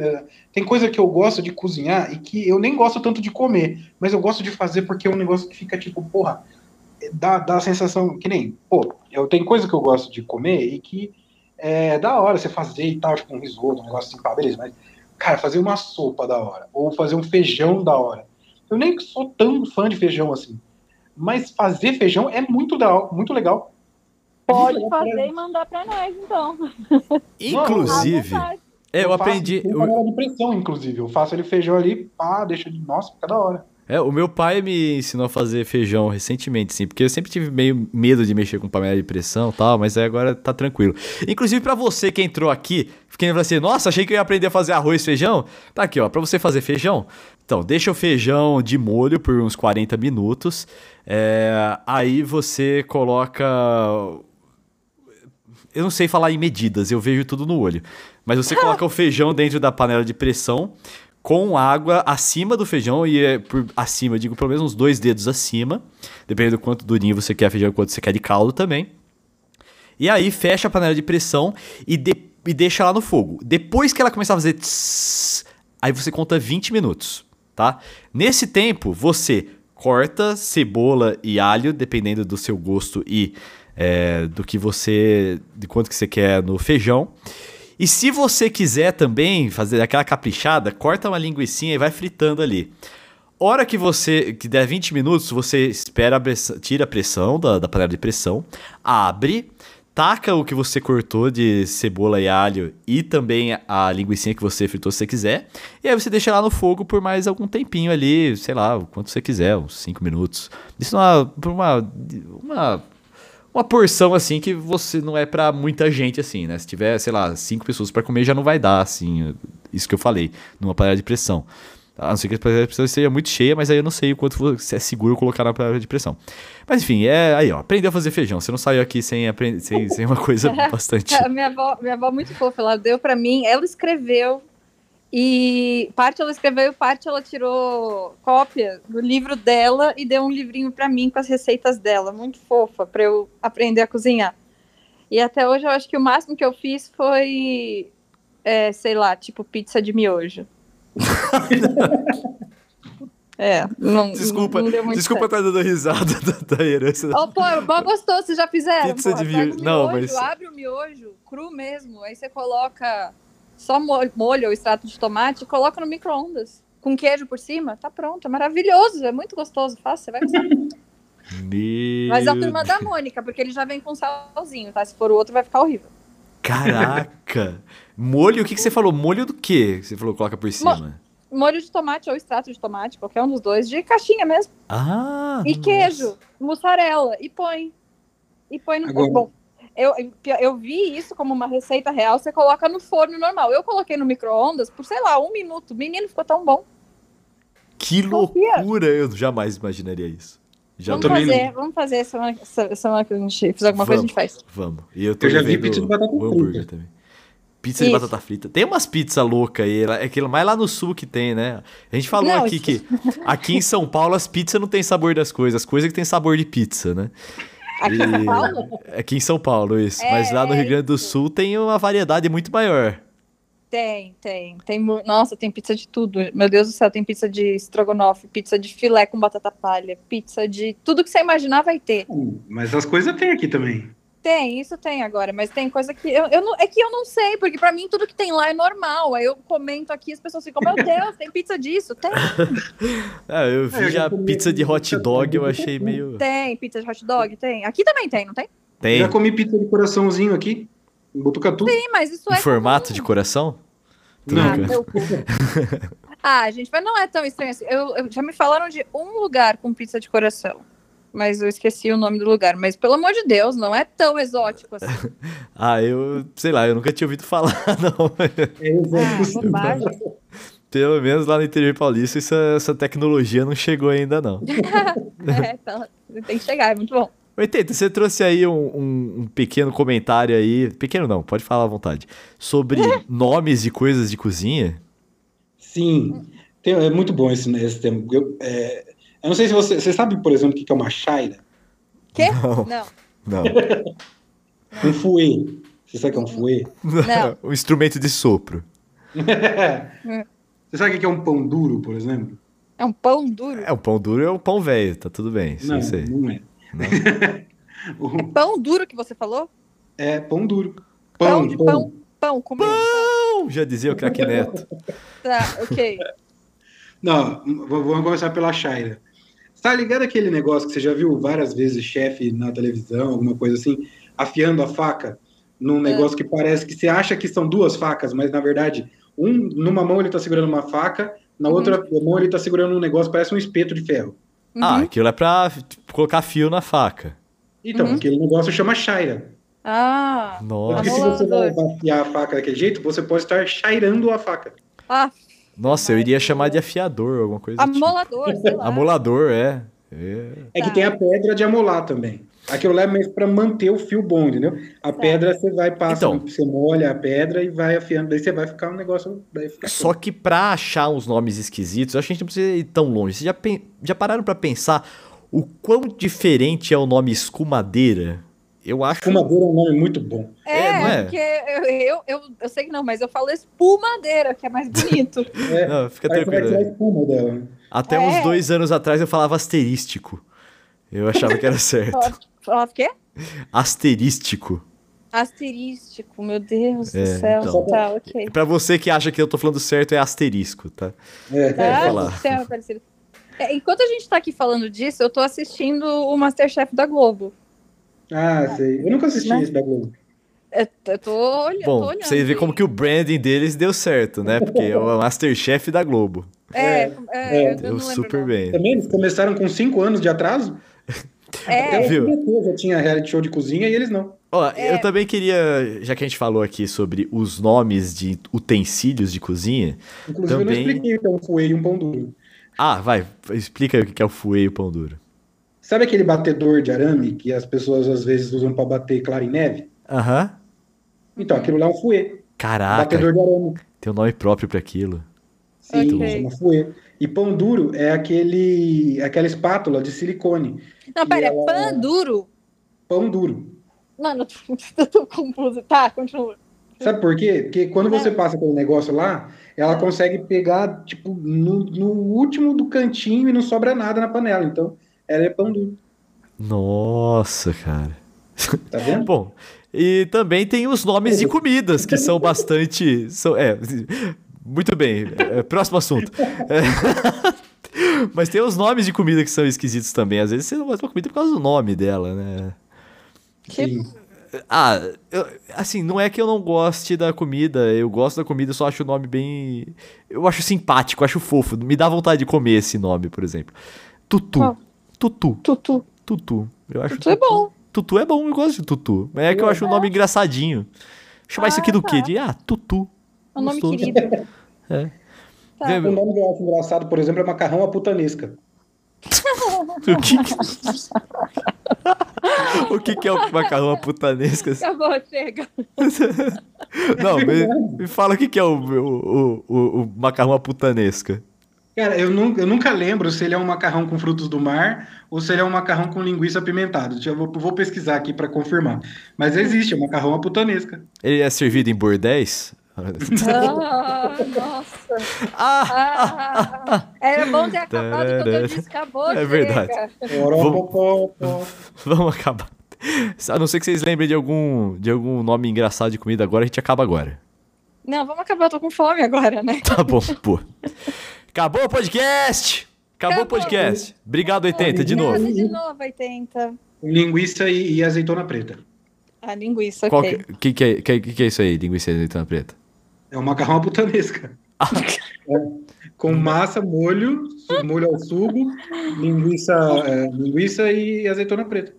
Tem coisa que eu gosto de cozinhar e que eu nem gosto tanto de comer. Mas eu gosto de fazer porque é um negócio que fica tipo, porra... Dá a sensação que nem... eu tenho coisa que eu gosto de comer e que é da hora você fazer e tal. Tipo um risoto, um negócio assim, pá, beleza. Mas, cara, fazer uma sopa da hora. Ou fazer um feijão da hora. Eu nem sou tão fã de feijão assim. Mas fazer feijão é muito legal. Pode fazer e mandar pra nós, então. Inclusive, eu aprendi... Eu faço de pressão, inclusive. Eu faço ele feijão ali, pá, deixa de... Nossa, fica da hora. O meu pai me ensinou a fazer feijão recentemente, sim. Porque eu sempre tive meio medo de mexer com panela de pressão e tal, mas aí agora tá tranquilo. Inclusive, pra você que entrou aqui, fiquei falando assim, nossa, achei que eu ia aprender a fazer arroz e feijão. Tá aqui, ó, pra você fazer feijão... Então, deixa o feijão de molho por uns 40 minutos. Aí você coloca... Eu não sei falar em medidas, eu vejo tudo no olho. Mas você coloca o feijão dentro da panela de pressão com água acima do feijão e por acima, eu digo pelo menos uns 2 dedos acima, dependendo do quanto durinho você quer feijão, quanto você quer de caldo também. E aí fecha a panela de pressão e deixa lá no fogo. Depois que ela começar a fazer tss, aí você conta 20 minutos, tá? Nesse tempo você corta cebola e alho, dependendo do seu gosto e de quanto que você quer no feijão. E se você quiser também fazer aquela caprichada, corta uma linguicinha e vai fritando ali. Hora que que der 20 minutos, você espera, tira a pressão da panela de pressão, abre, taca o que você cortou de cebola e alho e também a linguicinha que você fritou, se você quiser. E aí você deixa lá no fogo por mais algum tempinho ali, sei lá, o quanto você quiser, uns 5 minutos. Isso por uma porção, assim, que você não é pra muita gente, assim, né? Se tiver, sei lá, 5 pessoas pra comer, já não vai dar, assim, isso que eu falei, numa panela de pressão. A não ser que a panela de pressão esteja muito cheia, mas aí eu não sei o quanto é seguro colocar na panela de pressão. Mas, enfim, aí, ó, aprendeu a fazer feijão. Você não saiu aqui sem uma coisa bastante... Minha avó muito fofa, ela deu pra mim, ela escreveu, e parte ela escreveu, parte ela tirou cópia do livro dela e deu um livrinho pra mim com as receitas dela, muito fofa, pra eu aprender a cozinhar. E até hoje eu acho que o máximo que eu fiz foi, sei lá, tipo pizza de miojo. Não, desculpa, não deu muito desculpa estar dando risada da herança. Bom, gostou, vocês já fizeram? Pizza de miojo, mas... Abre o miojo, cru mesmo, aí você coloca... Só molho ou extrato de tomate, coloca no micro-ondas. Com queijo por cima, tá pronto. É maravilhoso, é muito gostoso. Fácil, você vai gostar. Mas é a Turma da Mônica, porque ele já vem com salzinho, tá? Se for o outro, vai ficar horrível. Caraca! Molho, o que você falou? Molho do quê? Você falou coloca por cima. Molho de tomate ou extrato de tomate, qualquer um dos dois, de caixinha mesmo. E queijo, mussarela, e põe. E põe no... Bom. Eu vi isso como uma receita real, você coloca no forno normal. Eu coloquei no micro-ondas por, sei lá, 1 minuto. Menino, ficou tão bom. Que loucura! Eu jamais imaginaria isso. Vamos fazer semana que a gente fizer alguma coisa, a gente faz. Vamos. E eu já vi pizza de batata frita. Pizza de batata frita. Tem umas pizzas loucas aí. É aquilo mais lá no sul que tem, né? A gente falou que aqui em São Paulo as pizzas não tem sabor das coisas. As coisas que tem sabor de pizza, né? Aqui em São Paulo? Aqui em São Paulo, isso. É, mas lá no Rio Grande do Sul tem uma variedade muito maior. Tem. Nossa, tem pizza de tudo. Meu Deus do céu, tem pizza de estrogonofe, pizza de filé com batata palha, pizza de... Tudo que você imaginar vai ter. Mas as coisas tem aqui também. Tem, isso tem agora, mas tem coisa que eu não, é que eu não sei, porque pra mim tudo que tem lá é normal, aí eu comento aqui as pessoas ficam, meu Deus, tem pizza disso, tem. Eu vi já pizza de hot dog, eu achei meio... Tem, pizza de hot dog, tem. Aqui também tem, não tem? Tem. Eu já comi pizza de coraçãozinho aqui, em Botucatu. Tem, mas isso é... Em formato de coração? Não. Gente, mas não é tão estranho assim. Já me falaram de um lugar com pizza de coração. Mas eu esqueci o nome do lugar. Mas, pelo amor de Deus, não é tão exótico assim. Eu... Sei lá, eu nunca tinha ouvido falar, não. É exótico. Pelo menos lá no interior paulista, essa tecnologia não chegou ainda, não. Então, tem que chegar, é muito bom. Oitenta, você trouxe aí um pequeno comentário aí... Pequeno não, pode falar à vontade. Sobre nomes de coisas de cozinha? Sim. É muito bom esse tema. Eu não sei se você sabe, por exemplo, o que é uma chaira? Quê? Não. Um fouet. Você sabe o que é um fouet? Não. Um instrumento de sopro. Você sabe o que é um pão duro, por exemplo? É um pão duro? É, um pão duro é um pão velho, tá tudo bem. Não é. Não. É pão duro que você falou? É, pão duro. Pão. Comer. Pão! Já dizia o craque Neto. Tá, ok. Não, vamos começar pela chaira. Tá ligado aquele negócio que você já viu várias vezes chefe na televisão, alguma coisa assim, afiando a faca num negócio que parece que você acha que são duas facas, mas na verdade, numa mão ele tá segurando uma faca, na outra mão ele tá segurando um negócio que parece um espeto de ferro. Aquilo é pra colocar fio na faca. Então, aquele negócio chama chaira. Nossa. Porque se você vai afiar a faca daquele jeito, você pode estar chairando a faca. Nossa, eu iria chamar de afiador, alguma coisa assim. Amolador, tipo. Sei lá. Amolador, é. É que tem a pedra de amolar também. Aquilo lá é mesmo pra manter o fio bom, entendeu? A pedra você vai, passa, então, você molha a pedra e vai afiando, daí você vai ficar um negócio... Só que pra achar uns nomes esquisitos, eu acho que a gente não precisa ir tão longe. Vocês já pararam pra pensar o quão diferente é o nome escumadeira? Eu acho... Espumadeira é um nome muito bom. Não é? Porque eu sei que não, mas eu falo espumadeira, que é mais bonito. Não, fica tranquilo. Vai espuma dela. Até uns 2 anos atrás eu falava asterístico. Eu achava que era certo. Falava o quê? Asterístico. Asterístico, meu Deus do céu. Então, tá, ok. Pra você que acha que eu tô falando certo, é asterisco, tá? Céu, parecido. Enquanto a gente tá aqui falando disso, eu tô assistindo o Masterchef da Globo. Sei. Eu nunca assisti isso da Globo. Eu tô olhando. Bom, vocês veem como que o branding deles deu certo, né? Porque é o Masterchef da Globo. Deu super bem. Também eles começaram com 5 anos de atraso. Eu já tinha reality show de cozinha e eles não. Eu também queria, já que a gente falou aqui sobre os nomes de utensílios de cozinha... Inclusive eu não expliquei o que é um fouet e um pão duro. Vai, explica o que é o fouet e o pão duro. Sabe aquele batedor de arame que as pessoas às vezes usam pra bater clara em neve? Então, aquilo lá é um fouet. Caraca. Batedor de arame. Tem um nome próprio pra aquilo. Sim, chama fouet. E pão duro é aquela espátula de silicone. Não, pera, é pão duro? Pão duro. Mano, eu tô confuso. Tá, continua. Sabe por quê? Porque quando você passa pelo negócio lá, ela consegue pegar, tipo, no último do cantinho e não sobra nada na panela, então... Ela é pão duro. Nossa, cara. Tá vendo? Bom, e também tem os nomes de comidas, que são bastante... muito bem. Próximo assunto. Mas tem os nomes de comida que são esquisitos também. Às vezes você não gosta de uma comida por causa do nome dela, né? Sim. Não é que eu não goste da comida. Eu gosto da comida, eu só acho o nome bem... Eu acho simpático, eu acho fofo. Me dá vontade de comer esse nome, por exemplo. Tutu. Tutu. Eu acho tutu é bom. Tutu é bom, eu gosto de tutu. Mas é que eu acho o nome engraçadinho. Chamar isso aqui do quê? Tutu. É um nome querido. Um nome engraçado, por exemplo, é macarrão à putanesca. O que é o macarrão putanesca? Acabou, chega. Não, me fala o que é o macarrão putanesca. Cara, eu nunca lembro se ele é um macarrão com frutos do mar ou se ele é um macarrão com linguiça apimentada. Vou pesquisar aqui pra confirmar. Mas existe, é um macarrão à putanesca. Ele é servido em bordéis? Ah, nossa. Era bom ter acabado quando eu disse acabou. É verdade. Vamos acabar. A não ser que vocês lembrem de algum nome engraçado de comida agora, a gente acaba agora. Não, vamos acabar, eu tô com fome agora, né? Tá bom, pô. Acabou o podcast! Acabou o podcast. Obrigado, 80, de novo. Obrigado de novo, 80. Linguiça e azeitona preta. A linguiça, ok. O que é isso aí, linguiça e azeitona preta? É um macarrão à putanesca. Com massa, molho ao sugo, linguiça e azeitona preta.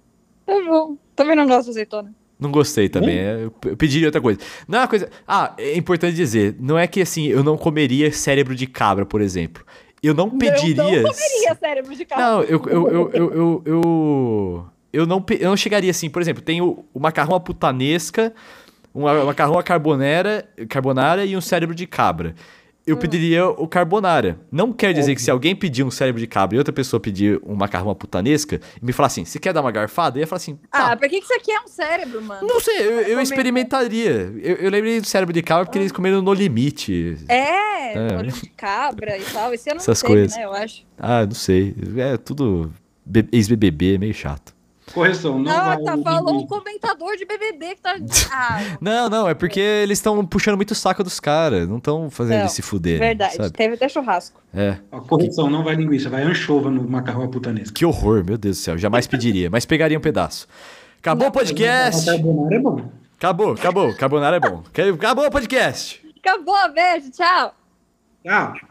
Tá bom. Também não gosto de azeitona. Não gostei também. Eu pediria outra coisa. Não é uma coisa. É importante dizer, não é que assim, eu não comeria cérebro de cabra, por exemplo. Eu não pediria. Eu não comeria cérebro de cabra. Não, eu não chegaria assim, por exemplo, tem o macarrão à putanesca, um macarrão à carbonara e um cérebro de cabra. Eu pediria o carbonara. Não quer dizer que se alguém pedir um cérebro de cabra e outra pessoa pedir um macarrão à putanesca e me falar assim, você quer dar uma garfada? Eu ia falar assim... Tá. Pra que você quer um cérebro, mano? Não sei, eu experimentaria. Eu lembrei do cérebro de cabra porque eles comeram no limite. Olho de cabra e tal. Esse eu não sei, coisas. Né? Eu acho. Não sei. É tudo ex-BBB, meio chato. Correção, não vai... Falou um comentador de BBB que tá... Não, é porque eles estão puxando muito o saco dos caras, não estão fazendo eles se fuderem, verdade, sabe? Teve até churrasco. A correção, não vai linguiça, vai anchova no macarrão à putanesca. Que horror, meu Deus do céu, jamais pediria, mas pegaria um pedaço. Acabou o podcast! Carbonara é bom. Acabou, carbonara é bom. Acabou o podcast! Acabou, beijo, tchau! Tchau!